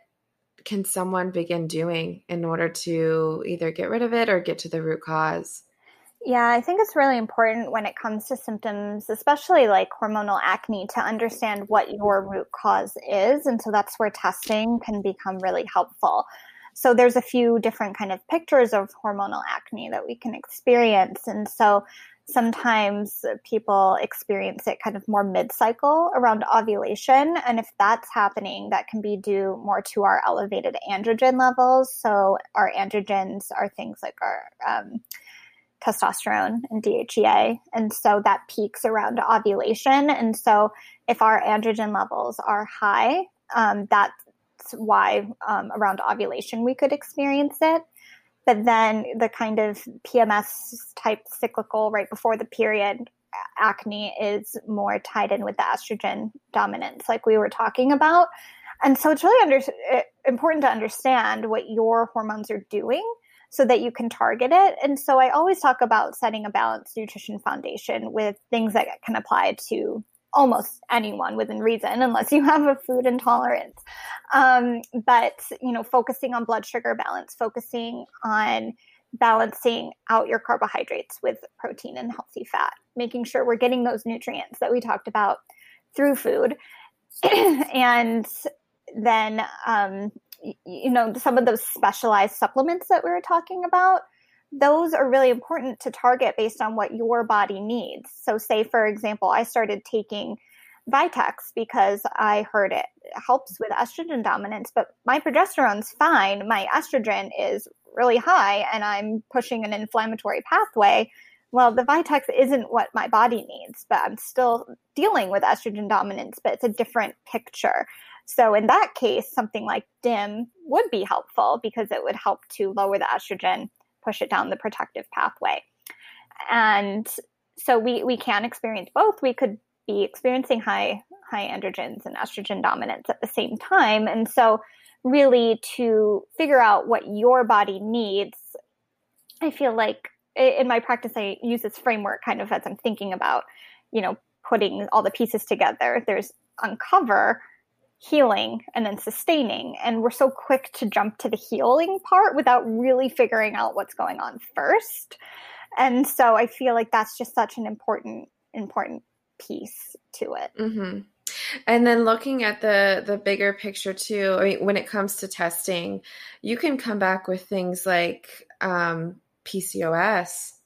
can someone begin doing in order to either get rid of it or get to the root cause? Yeah, I think it's really important when it comes to symptoms, especially like hormonal acne, to understand what your root cause is. And so that's where testing can become really helpful. So there's a few different kind of pictures of hormonal acne that we can experience. And so sometimes people experience it kind of more mid-cycle around ovulation. And if that's happening, that can be due more to our elevated androgen levels. So our androgens are things like our um, testosterone and D H E A. And so that peaks around ovulation. And so if our androgen levels are high, um, that's why um, around ovulation we could experience it. But then the kind of P M S type cyclical right before the period acne is more tied in with the estrogen dominance, like we were talking about. And so it's really under- important to understand what your hormones are doing so that you can target it. And so I always talk about setting a balanced nutrition foundation with things that can apply to almost anyone within reason, unless you have a food intolerance. Um, but, you know, focusing on blood sugar balance, focusing on balancing out your carbohydrates with protein and healthy fat, making sure we're getting those nutrients that we talked about through food. And then, um, you know, some of those specialized supplements that we were talking about, those are really important to target based on what your body needs. So say, for example, I started taking Vitex because I heard it helps with estrogen dominance, but my progesterone's fine. My estrogen is really high and I'm pushing an inflammatory pathway. Well, the Vitex isn't what my body needs, but I'm still dealing with estrogen dominance, but it's a different picture. So in that case, something like D I M would be helpful because it would help to lower the estrogen, push it down the protective pathway. And so we, we can experience both. We could be experiencing high, high androgens and estrogen dominance at the same time. And so really to figure out what your body needs, I feel like in my practice, I use this framework kind of as I'm thinking about, you know, putting all the pieces together. There's uncover, healing, and then sustaining. And we're so quick to jump to the healing part without really figuring out what's going on first. And so I feel like that's just such an important, important piece to it. Mm-hmm. And then looking at the the bigger picture too, I mean, when it comes to testing, you can come back with things like um, P C O S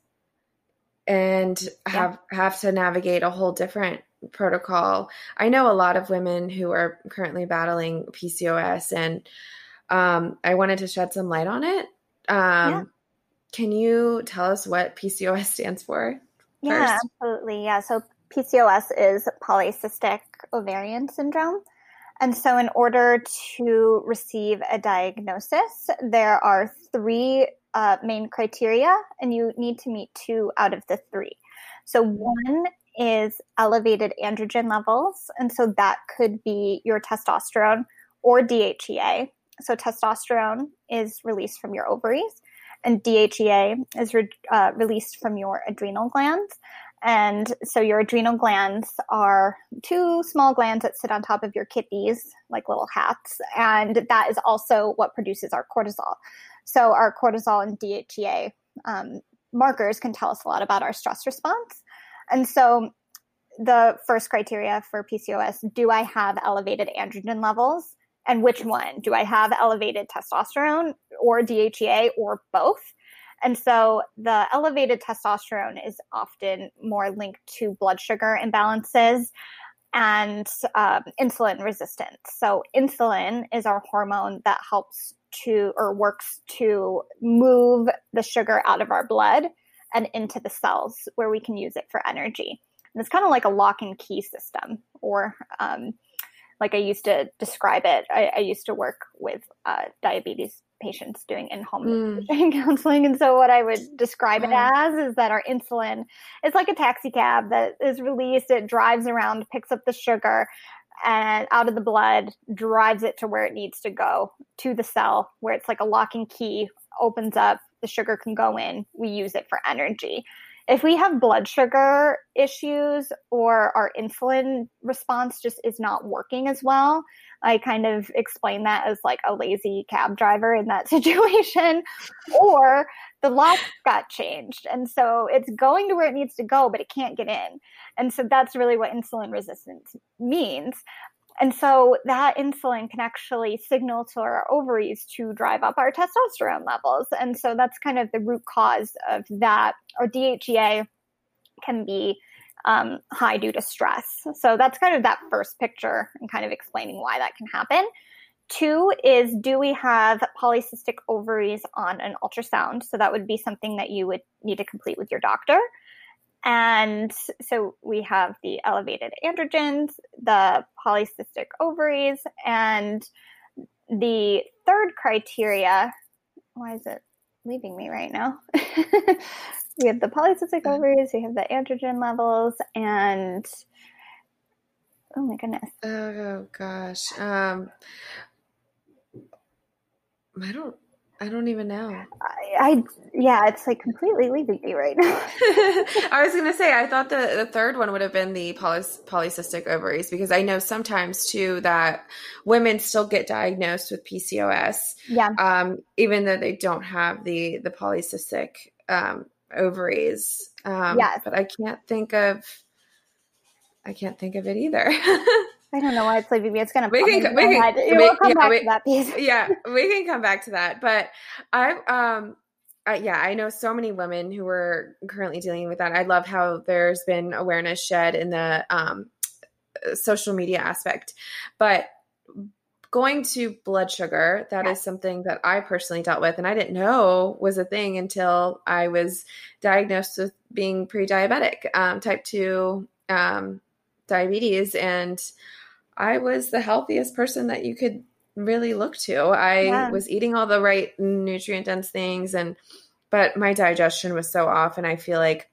and have yeah. have to navigate a whole different protocol. I know a lot of women who are currently battling P C O S, and um, I wanted to shed some light on it. Um, yeah. Can you tell us what P C O S stands for? Yeah, first? Absolutely. Yeah. So P C O S is polycystic ovarian syndrome. And so in order to receive a diagnosis, there are three uh, main criteria, and you need to meet two out of the three. So one is elevated androgen levels. And so that could be your testosterone or D H E A. So testosterone is released from your ovaries and D H E A is re- uh, released from your adrenal glands. And so your adrenal glands are two small glands that sit on top of your kidneys, like little hats. And that is also what produces our cortisol. So our cortisol and D H E A um, markers can tell us a lot about our stress response. And so the first criteria for P C O S, do I have elevated androgen levels? And which one? Do I have elevated testosterone or D H E A or both? And so the elevated testosterone is often more linked to blood sugar imbalances and um, insulin resistance. So insulin is our hormone that helps to or works to move the sugar out of our blood and into the cells where we can use it for energy. And it's kind of like a lock and key system, or um, like I used to describe it. I, I used to work with uh, diabetes patients doing in-home mm. counseling. And so what I would describe it as is that our insulin is like a taxi cab that is released. It drives around, picks up the sugar and out of the blood, drives it to where it needs to go, to the cell, where it's like a lock and key, opens up, the sugar can go in, we use it for energy. If we have blood sugar issues or our insulin response just is not working as well, I kind of explain that as like a lazy cab driver in that situation, or the lock got changed. And so it's going to where it needs to go, but it can't get in. And so that's really what insulin resistance means. And so that insulin can actually signal to our ovaries to drive up our testosterone levels. And so that's kind of the root cause of that. Or D H E A can be um, high due to stress. So that's kind of that first picture and kind of explaining why that can happen. Two is, do we have polycystic ovaries on an ultrasound? So that would be something that you would need to complete with your doctor. And so we have the elevated androgens, the polycystic ovaries, and the third criteria. Why is it leaving me right now? We have the polycystic ovaries, we have the androgen levels, and oh my goodness. Oh gosh. Um, I don't. I don't even know. I, I yeah, it's like completely leaving me right now. I was going to say, I thought the, the third one would have been the poly, polycystic ovaries, because I know sometimes too that women still get diagnosed with P C O S, yeah, um, even though they don't have the the polycystic um, ovaries. Um, yes. But I can't think of I can't think of it either. I don't know why it's leaving me. It's going to come back we, to that piece. Yeah, we can come back to that. But I, um, I, yeah, I know so many women who are currently dealing with that. I love how there's been awareness shed in the um, social media aspect. But going to blood sugar, that yeah. is something that I personally dealt with, and I didn't know was a thing until I was diagnosed with being pre-diabetic, um, type two um, diabetes, and I was the healthiest person that you could really look to. I yeah. was eating all the right nutrient dense things, and but my digestion was so off, and I feel like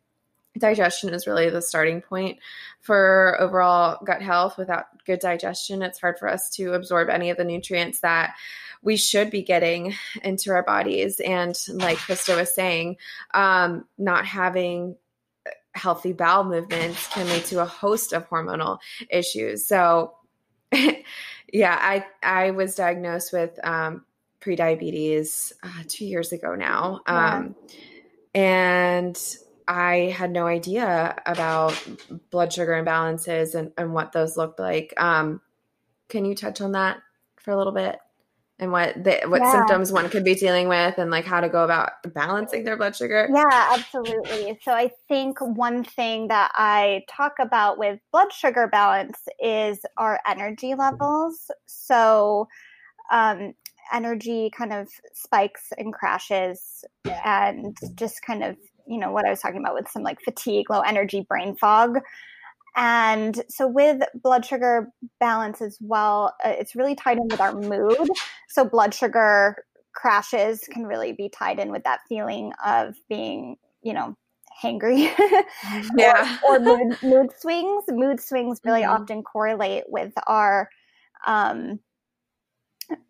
digestion is really the starting point for overall gut health. Without good digestion, it's hard for us to absorb any of the nutrients that we should be getting into our bodies. And like Krista was saying, um, not having healthy bowel movements can lead to a host of hormonal issues. So yeah, I, I was diagnosed with, um, prediabetes, uh, two years ago now. Um, yeah. And I had no idea about blood sugar imbalances and, and what those looked like. Um, can you touch on that for a little bit? And what the, what yeah. symptoms one could be dealing with, and like how to go about balancing their blood sugar? Yeah, absolutely. So I think one thing that I talk about with blood sugar balance is our energy levels. So um, energy kind of spikes and crashes, and just kind of, you know, what I was talking about with some like fatigue, low energy, brain fog. And so with blood sugar balance as well, uh, it's really tied in with our mood. So blood sugar crashes can really be tied in with that feeling of being, you know, hangry yeah. or, or mood, mood swings. Mood swings really mm-hmm. often correlate with our, um,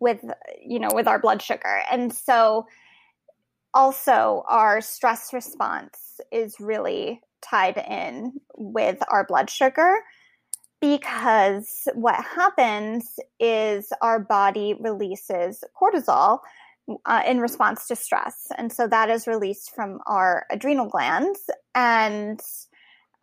with, you know, with our blood sugar. And so also our stress response is really tied in with our blood sugar, because what happens is our body releases cortisol uh, in response to stress. And so that is released from our adrenal glands. And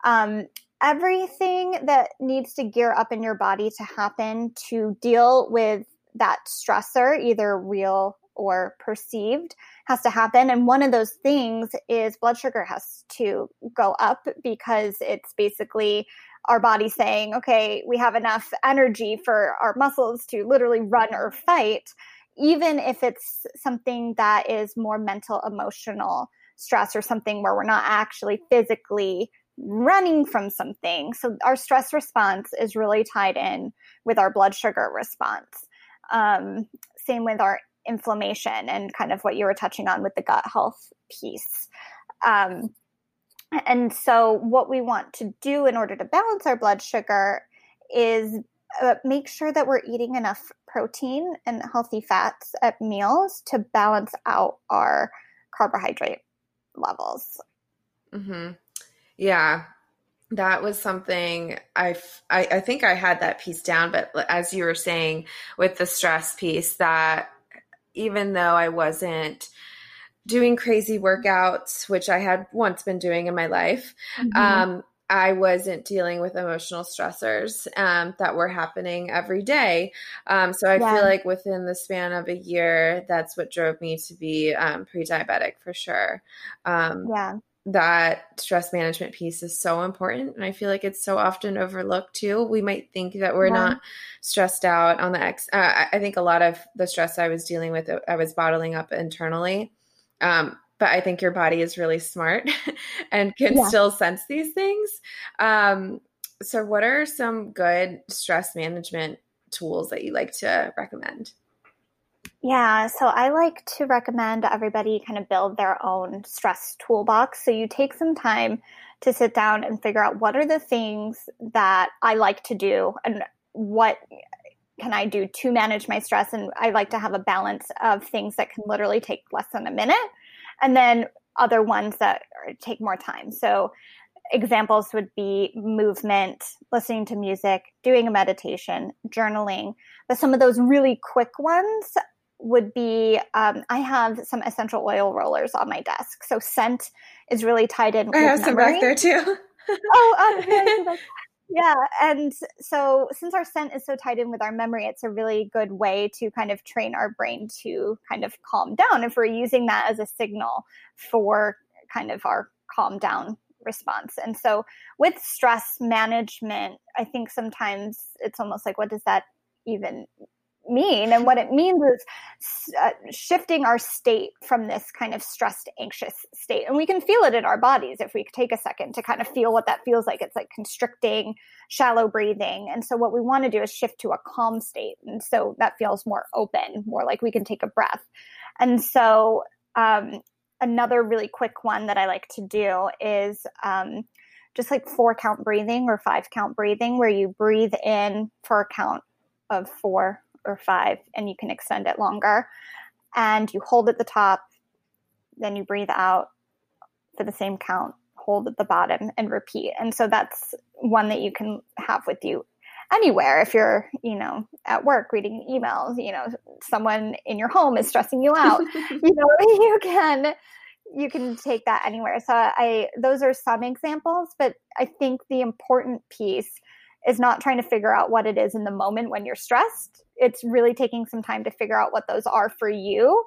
um, everything that needs to gear up in your body to happen to deal with that stressor, either real or perceived, has to happen. And one of those things is blood sugar has to go up, because it's basically our body saying, okay, we have enough energy for our muscles to literally run or fight, even if it's something that is more mental, emotional stress, or something where we're not actually physically running from something. So our stress response is really tied in with our blood sugar response. Um, same with our inflammation and kind of what you were touching on with the gut health piece. Um, and so what we want to do in order to balance our blood sugar is uh, make sure that we're eating enough protein and healthy fats at meals to balance out our carbohydrate levels. Mm-hmm. Yeah. That was something I've, I I think I had that piece down, but as you were saying with the stress piece, that even though I wasn't doing crazy workouts, which I had once been doing in my life, mm-hmm. um, I wasn't dealing with emotional stressors um, that were happening every day. Um, so I yeah. feel like within the span of a year, that's what drove me to be um, pre-diabetic for sure. Um, yeah. That stress management piece is so important. And I feel like it's so often overlooked too. We might think that we're yeah. not stressed out on the ex. Uh, I think a lot of the stress I was dealing with, I was bottling up internally. Um, but I think your body is really smart and can yeah. still sense these things. Um, so what are some good stress management tools that you like to recommend? Yeah, so I like to recommend everybody kind of build their own stress toolbox. So you take some time to sit down and figure out, what are the things that I like to do and what can I do to manage my stress? And I like to have a balance of things that can literally take less than a minute, and then other ones that take more time. So examples would be movement, listening to music, doing a meditation, journaling. But some of those really quick ones would be, um, I have some essential oil rollers on my desk. So scent is really tied in. I with have memory. Some back there too. oh, um, yeah. And so since our scent is so tied in with our memory, it's a really good way to kind of train our brain to kind of calm down, if we're using that as a signal for kind of our calm down response. And so with stress management, I think sometimes it's almost like, what does that even mean? And what it means is uh, shifting our state from this kind of stressed, anxious state. And we can feel it in our bodies if we take a second to kind of feel what that feels like. It's like constricting, shallow breathing. And so what we want to do is shift to a calm state. And so that feels more open, more like we can take a breath. And so um, another really quick one that I like to do is um, just like four count breathing or five count breathing, where you breathe in for a count of four or five, and you can extend it longer. And you hold at the top, then you breathe out for the same count, hold at the bottom, and repeat. And so that's one that you can have with you anywhere. If you're, you know, at work reading emails, you know, someone in your home is stressing you out, you know, you can, you can take that anywhere. So I, those are some examples, but I think the important piece is not trying to figure out what it is in the moment when you're stressed. It's really taking some time to figure out what those are for you,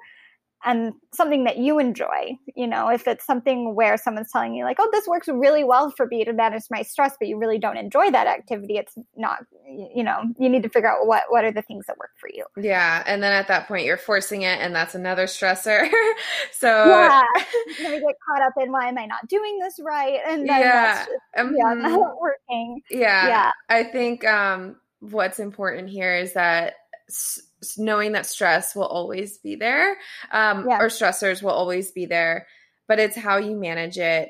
and something that you enjoy. You know, if it's something where someone's telling you like, oh, this works really well for me to manage my stress, but you really don't enjoy that activity, it's not, you know, you need to figure out what, what are the things that work for you. Yeah. And then at that point you're forcing it, and that's another stressor. So yeah, you get caught up in, why am I not doing this right? And then yeah, that's just, um, yeah, not working. Yeah. Yeah. I think um, what's important here is that s- knowing that stress will always be there, um, yeah. or stressors will always be there, but it's how you manage it.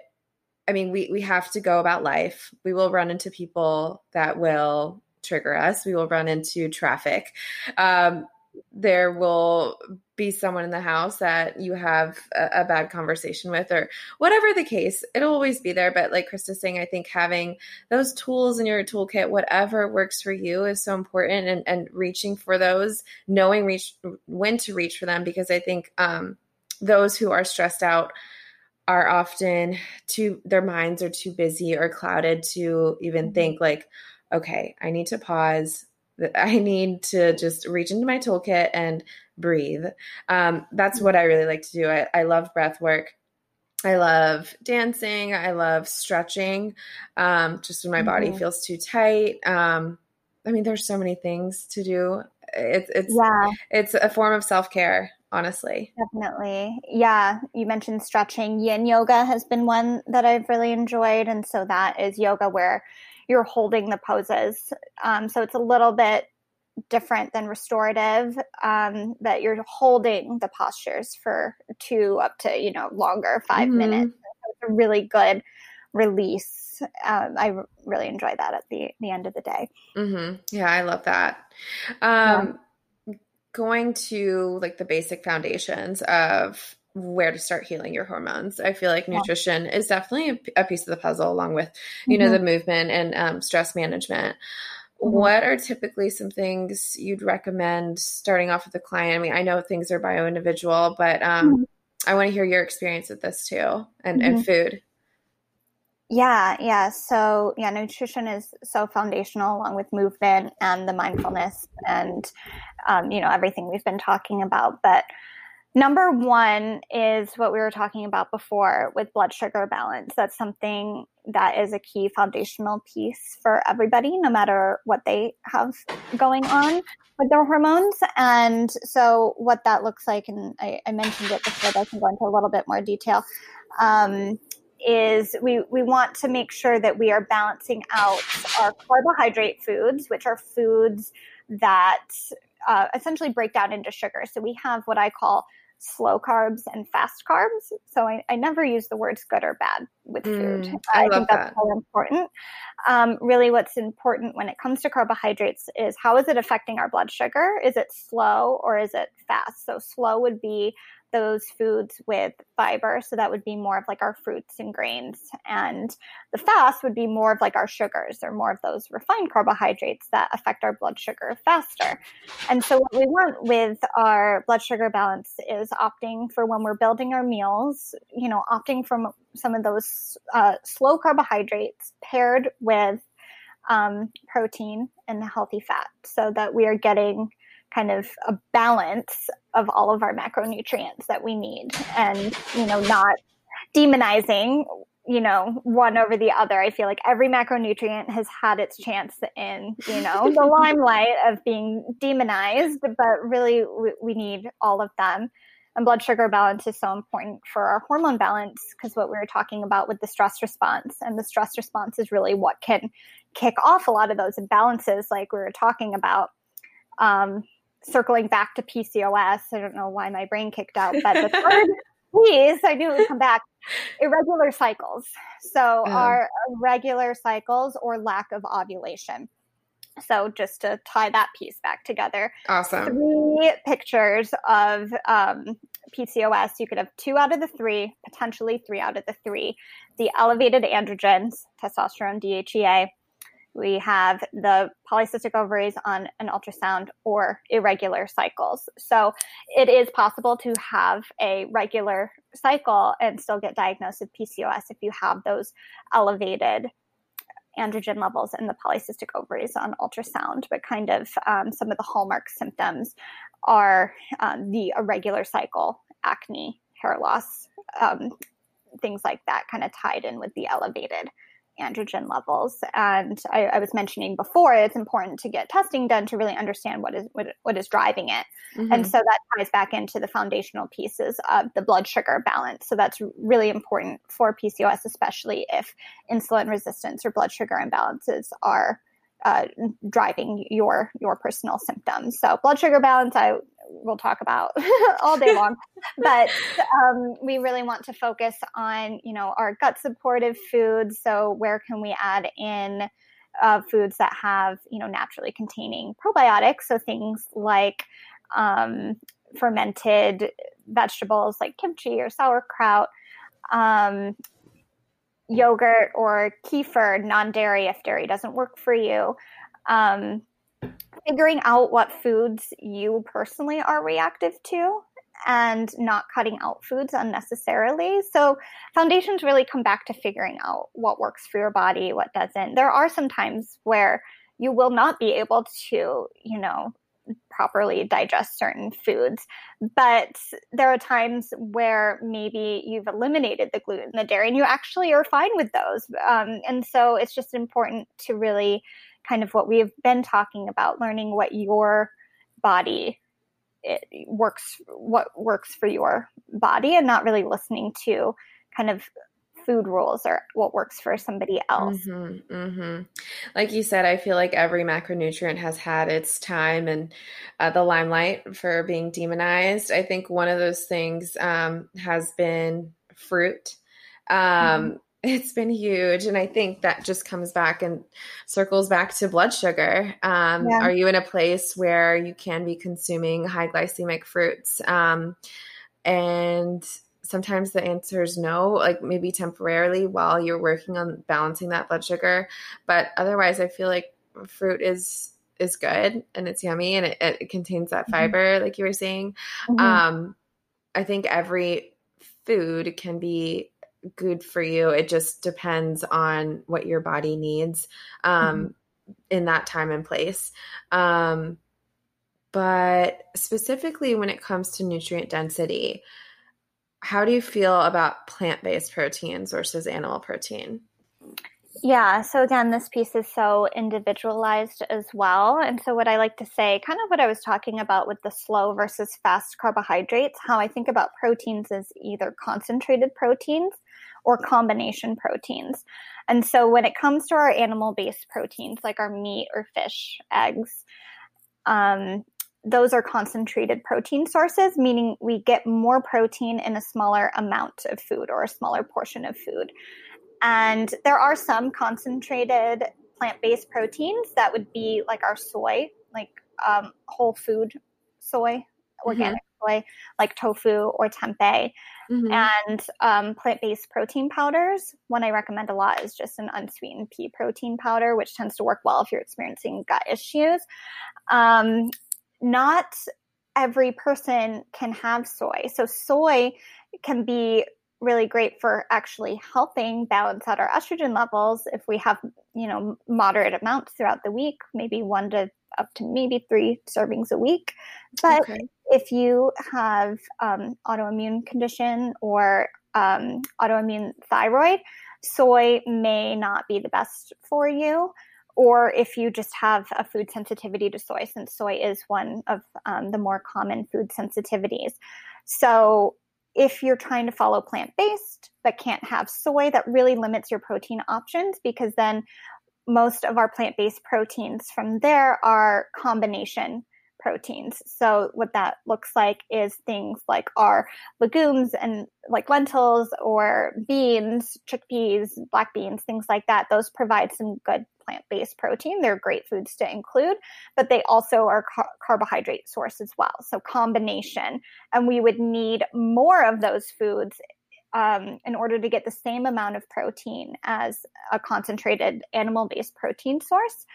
I mean, we, we have to go about life. We will run into people that will trigger us. We will run into traffic. Um, there will be someone in the house that you have a, a bad conversation with, or whatever the case, it'll always be there. But like Krista's saying, I think having those tools in your toolkit, whatever works for you, is so important, and, and reaching for those, knowing reach, when to reach for them, because I think um, those who are stressed out are often too, their minds are too busy or clouded to even think like, okay, I need to pause. I need to just reach into my toolkit and breathe. Um, that's what I really like to do. I, I love breath work. I love dancing. I love stretching. Um, just when my body mm-hmm. feels too tight. Um, I mean, there's so many things to do. It's, it's, yeah. it's a form of self-care, honestly. Definitely. Yeah. You mentioned stretching. Yin yoga has been one that I've really enjoyed. And so that is yoga where you're holding the poses. Um, so it's a little bit different than restorative, um, but you're holding the postures for two up to, you know, longer, five mm-hmm. minutes. So it's a really good release. Um, I r- really enjoy that at the, the end of the day. Mm-hmm. Yeah. I love that. Um, yeah. Going to like the basic foundations of where to start healing your hormones. I feel like nutrition yeah. is definitely a, a piece of the puzzle, along with, you mm-hmm. know, the movement and um, stress management. Mm-hmm. What are typically some things you'd recommend starting off with a client? I mean, I know things are bio-individual, but um, mm-hmm. I want to hear your experience with this too, and, mm-hmm. and food. Yeah. Yeah. So yeah, nutrition is so foundational, along with movement and the mindfulness and, um, you know, everything we've been talking about, but number one is what we were talking about before with blood sugar balance. That's something that is a key foundational piece for everybody, no matter what they have going on with their hormones. And so what that looks like, and I, I mentioned it before, but I can go into a little bit more detail, um, is we, we want to make sure that we are balancing out our carbohydrate foods, which are foods that uh, essentially break down into sugar. So we have what I call slow carbs and fast carbs. So I, I never use the words good or bad with food. Mm, I, I think that's that. so important. Um, really what's important when it comes to carbohydrates is how is it affecting our blood sugar? Is it slow or is it fast? So slow would be those foods with fiber. So that would be more of like our fruits and grains. And the fast would be more of like our sugars, or more of those refined carbohydrates that affect our blood sugar faster. And so what we want with our blood sugar balance is opting for, when we're building our meals, you know, opting from some of those uh, slow carbohydrates paired with um, protein and healthy fat, so that we are getting kind of a balance of all of our macronutrients that we need, and, you know, not demonizing, you know, one over the other. I feel like every macronutrient has had its chance in, you know, the limelight of being demonized, but really we, we need all of them. And blood sugar balance is so important for our hormone balance, because what we were talking about with the stress response, and the stress response is really what can kick off a lot of those imbalances, like we were talking about. Um, circling back to P C O S, I don't know why my brain kicked out, but the third piece, I knew it would come back, irregular cycles. So um. our irregular cycles, or lack of ovulation. So just to tie that piece back together, awesome. Three pictures of um, P C O S. You could have two out of the three, potentially three out of the three. The elevated androgens, testosterone, D H E A. We have the polycystic ovaries on an ultrasound, or irregular cycles. So it is possible to have a regular cycle and still get diagnosed with P C O S if you have those elevated androgen levels and the polycystic ovaries on ultrasound. But kind of um, some of the hallmark symptoms are um, the irregular cycle, acne, hair loss, um, things like that, kind of tied in with the elevated androgen levels. And I, I was mentioning before, it's important to get testing done to really understand what is what, what is driving it. Mm-hmm. And so that ties back into the foundational pieces of the blood sugar balance. So that's really important for P C O S, especially if insulin resistance or blood sugar imbalances are uh, driving your your personal symptoms. So blood sugar balance, I we'll talk about all day long, but um, we really want to focus on, you know, our gut supportive foods. So where can we add in uh, foods that have, you know, naturally containing probiotics? So things like um, fermented vegetables like kimchi or sauerkraut, um, yogurt or kefir, non-dairy if dairy doesn't work for you. Um, figuring out what foods you personally are reactive to and not cutting out foods unnecessarily. So foundations really come back to figuring out what works for your body, what doesn't. There are some times where you will not be able to, you know, properly digest certain foods, but there are times where maybe you've eliminated the gluten, the dairy, and you actually are fine with those. Um, and so it's just important to really kind of what we've been talking about, learning what your body it works, what works for your body, and not really listening to kind of food rules or what works for somebody else. Mm-hmm, mm-hmm. Like you said, I feel like every macronutrient has had its time and uh, the limelight for being demonized. I think one of those things um, has been fruit. Um, mm-hmm. It's been huge. And I think that just comes back and circles back to blood sugar. Um, yeah. Are you in a place where you can be consuming high glycemic fruits? Um, and sometimes the answer is no, like maybe temporarily while you're working on balancing that blood sugar. But otherwise, I feel like fruit is is good and it's yummy and it, it contains that fiber, mm-hmm. like you were saying. Mm-hmm. Um, I think every food can be good for you. It just depends on what your body needs um, mm-hmm. in that time and place. Um, but specifically when it comes to nutrient density, how do you feel about plant-based proteins versus animal protein? Yeah. So again, this piece is so individualized as well. And so what I like to say, kind of what I was talking about with the slow versus fast carbohydrates, how I think about proteins is either concentrated proteins or combination proteins. And so when it comes to our animal-based proteins, like our meat or fish, eggs, um, those are concentrated protein sources, meaning we get more protein in a smaller amount of food or a smaller portion of food. And there are some concentrated plant-based proteins that would be like our soy, like um, whole food soy, organic mm-hmm. soy, like tofu or tempeh. Mm-hmm. And um, plant-based protein powders, one I recommend a lot is just an unsweetened pea protein powder, which tends to work well if you're experiencing gut issues. Um, not every person can have soy. So soy can be really great for actually helping balance out our estrogen levels if we have, you know, moderate amounts throughout the week, maybe one to up to maybe three servings a week. But okay. if you have um, autoimmune condition or um, autoimmune thyroid, soy may not be the best for you. Or if you just have a food sensitivity to soy, since soy is one of um, the more common food sensitivities. So if you're trying to follow plant-based but can't have soy, that really limits your protein options, because then most of our plant-based proteins from there are combination proteins. So what that looks like is things like our legumes and like lentils or beans, chickpeas, black beans, things like that. Those provide some good plant-based protein. They're great foods to include, but they also are car- carbohydrate source as well. So combination, and we would need more of those foods um, in order to get the same amount of protein as a concentrated animal-based protein source.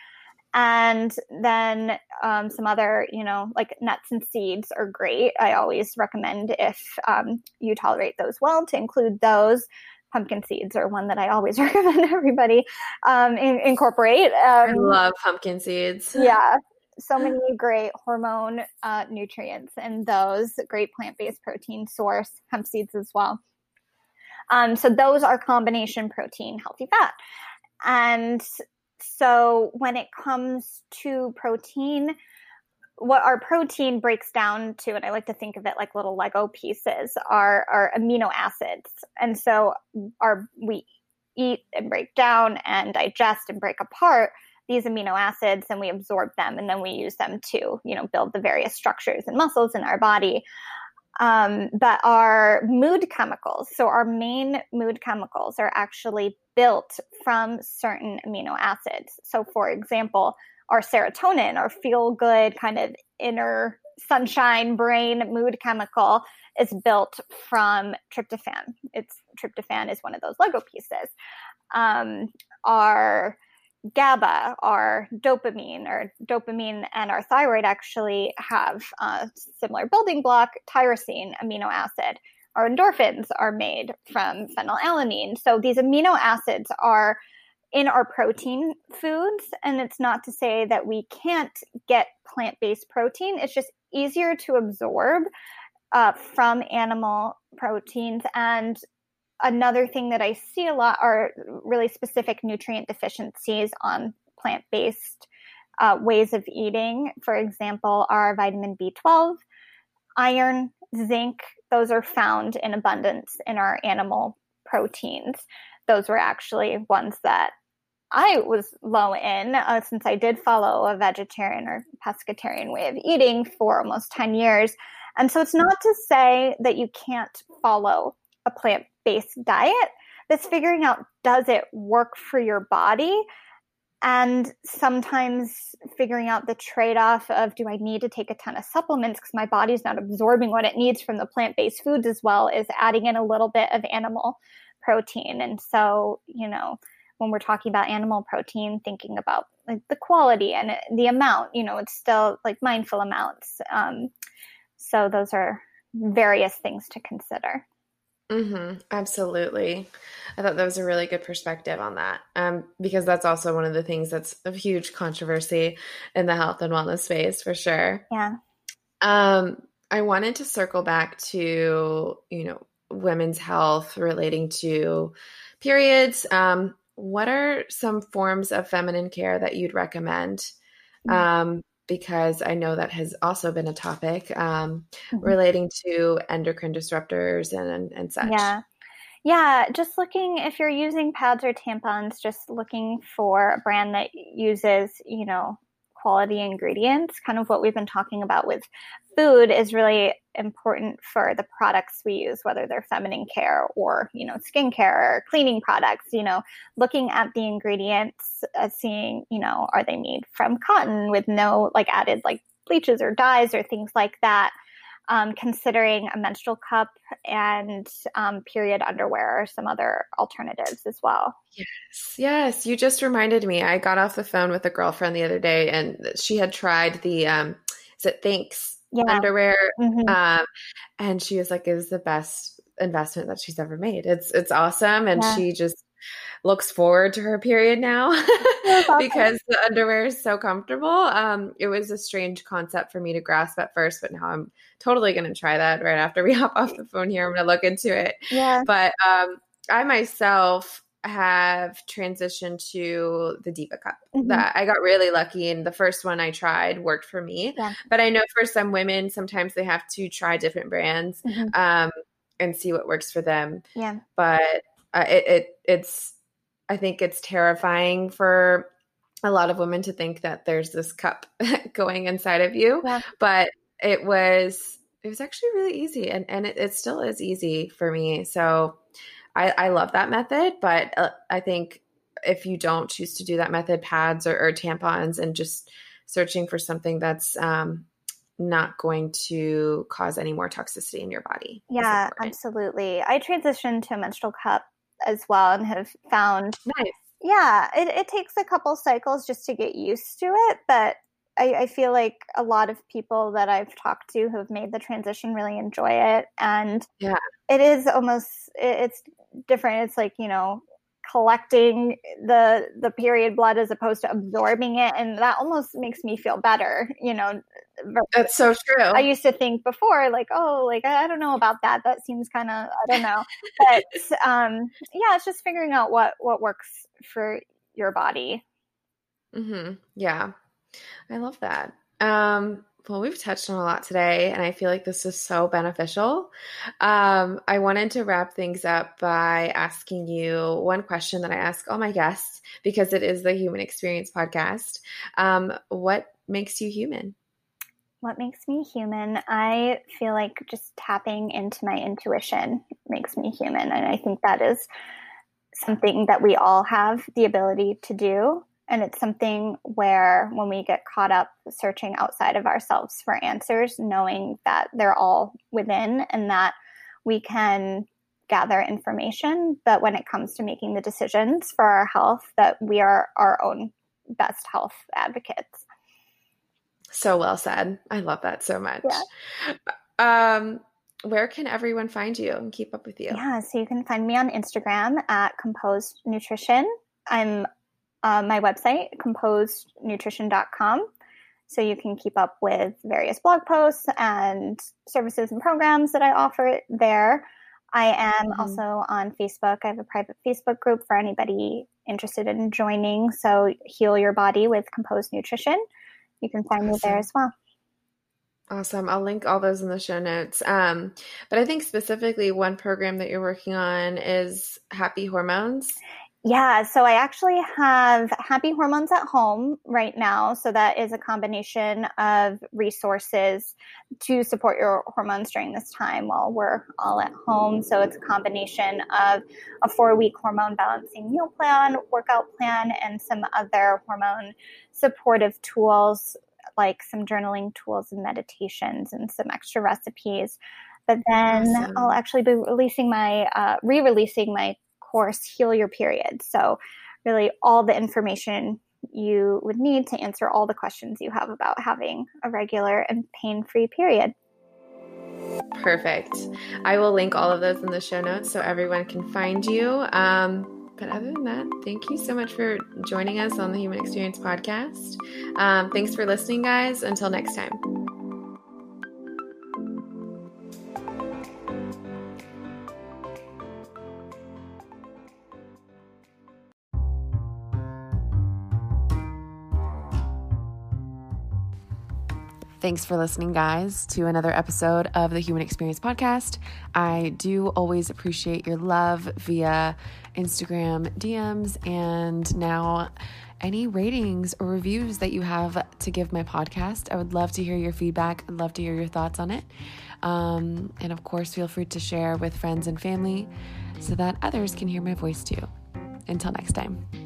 And then um, some other, you know, like nuts and seeds are great. I always recommend if um, you tolerate those well to include those. Pumpkin seeds are one that I always recommend everybody um, in- incorporate. Um, I love pumpkin seeds. Yeah. So many great hormone uh, nutrients in those, great plant-based protein source, hemp seeds as well. Um, so those are combination protein, healthy fat. And so when it comes to protein, what our protein breaks down to, and I like to think of it like little Lego pieces, are, are amino acids. And so our, we eat and break down and digest and break apart these amino acids, and we absorb them, and then we use them to, you know, build the various structures and muscles in our body. Um, but our mood chemicals, so our main mood chemicals are actually built from certain amino acids. So for example, our serotonin, our feel-good kind of inner sunshine brain mood chemical is built from tryptophan. It's tryptophan is one of those Lego pieces. Um, our GABA, our dopamine, or dopamine and our thyroid actually have a similar building block, tyrosine amino acid. Our endorphins are made from phenylalanine. So these amino acids are in our protein foods. And it's not to say that we can't get plant-based protein. It's just easier to absorb uh, from animal proteins. And another thing that I see a lot are really specific nutrient deficiencies on plant-based uh, ways of eating. For example, our vitamin B twelve, iron, zinc, those are found in abundance in our animal proteins. Those were actually ones that I was low in uh, since I did follow a vegetarian or pescatarian way of eating for almost ten years. And so it's not to say that you can't follow a plant-based diet. That's figuring out, does it work for your body? And sometimes figuring out the trade-off of, do I need to take a ton of supplements because my body's not absorbing what it needs from the plant-based foods, as well as adding in a little bit of animal protein. And so, you know, when we're talking about animal protein, thinking about like the quality and the amount, you know, it's still like mindful amounts. Um, so those are various things to consider. Mm-hmm. Absolutely. I thought that was a really good perspective on that, um, because that's also one of the things that's a huge controversy in the health and wellness space, for sure. Yeah. Um, I wanted to circle back to, you know, women's health relating to periods. Um, what are some forms of feminine care that you'd recommend? Mm-hmm. Um, because I know that has also been a topic um, mm-hmm. relating to endocrine disruptors and, and, and such. Yeah. Yeah. Just looking, if you're using pads or tampons, just looking for a brand that uses, you know, quality ingredients. Kind of what we've been talking about with food is really important for the products we use, whether they're feminine care or, you know, skincare or cleaning products, you know, looking at the ingredients, uh, seeing, you know, are they made from cotton with no like added like bleaches or dyes or things like that. Um, considering a menstrual cup and um, period underwear or some other alternatives as well. Yes. Yes. You just reminded me. I got off the phone with a girlfriend the other day and she had tried the, um, is it Thinx yeah. underwear? Mm-hmm. Um, and she was like, it was the best investment that she's ever made. It's, it's awesome. And yeah. she just looks forward to her period now because the underwear is so comfortable. Um, it was a strange concept for me to grasp at first, but now I'm totally going to try that right after we hop off the phone here. I'm going to look into it. Yeah. But um, I myself have transitioned to the Diva cup. Mm-hmm. That I got really lucky, and the first one I tried worked for me. Yeah. But I know for some women, sometimes they have to try different brands mm-hmm. um, and see what works for them. Yeah. But Uh, it, it it's I think it's terrifying for a lot of women to think that there's this cup going inside of you, yeah. but it was it was actually really easy, and and it, it still is easy for me. So I, I love that method, but uh, I think if you don't choose to do that method, pads or, or tampons, and just searching for something that's um, not going to cause any more toxicity in your body. Yeah, absolutely. I transitioned to a menstrual cup as well and have found nice. Yeah, it, it takes a couple cycles just to get used to it, but I, I feel like a lot of people that I've talked to who have made the transition really enjoy it, and yeah, it is almost it, it's different. It's like, you know, collecting the the period blood as opposed to absorbing it, and that almost makes me feel better, you know. That's so true. I used to think before, like, oh, like, I don't know about that. That seems kind of, I don't know. But um, yeah, it's just figuring out what, what works for your body. Mm-hmm. Yeah. I love that. Um, well, we've touched on a lot today, and I feel like this is so beneficial. Um, I wanted to wrap things up by asking you one question that I ask all my guests, because it is the Human Experience Podcast. Um, what makes you human? What makes me human? I feel like just tapping into my intuition makes me human. And I think that is something that we all have the ability to do. And it's something where when we get caught up searching outside of ourselves for answers, knowing that they're all within and that we can gather information, but when it comes to making the decisions for our health, that we are our own best health advocates. So well said. I love that so much. Yeah. Um, where can everyone find you and keep up with you? Yeah, so you can find me on Instagram at Composed Nutrition. I'm uh, my website, composed nutrition dot com. So you can keep up with various blog posts and services and programs that I offer there. I am mm-hmm. also on Facebook. I have a private Facebook group for anybody interested in joining. So Heal Your Body with Composed Nutrition. You can find awesome. me there as well. Awesome. I'll link all those in the show notes. Um, but I think specifically one program that you're working on is Happy Hormones. Yeah. So I actually have Happy Hormones at Home right now. So that is a combination of resources to support your hormones during this time while we're all at home. So it's a combination of a four-week hormone balancing meal plan, workout plan, and some other hormone supportive tools like some journaling tools and meditations and some extra recipes. But then awesome. I'll actually be releasing my, uh, re-releasing my course, Heal Your Period. So really all the information you would need to answer all the questions you have about having a regular and pain-free period. Perfect. I will link all of those in the show notes so everyone can find you. Um, but other than that, thank you so much for joining us on the Human Experience Podcast. Um, thanks for listening, guys. Until next time. Thanks for listening, guys, to another episode of the Human Experience Podcast. I do always appreciate your love via Instagram D Ms and now any ratings or reviews that you have to give my podcast. I would love to hear your feedback. I'd love to hear your thoughts on it. Um, and of course, feel free to share with friends and family so that others can hear my voice too. Until next time.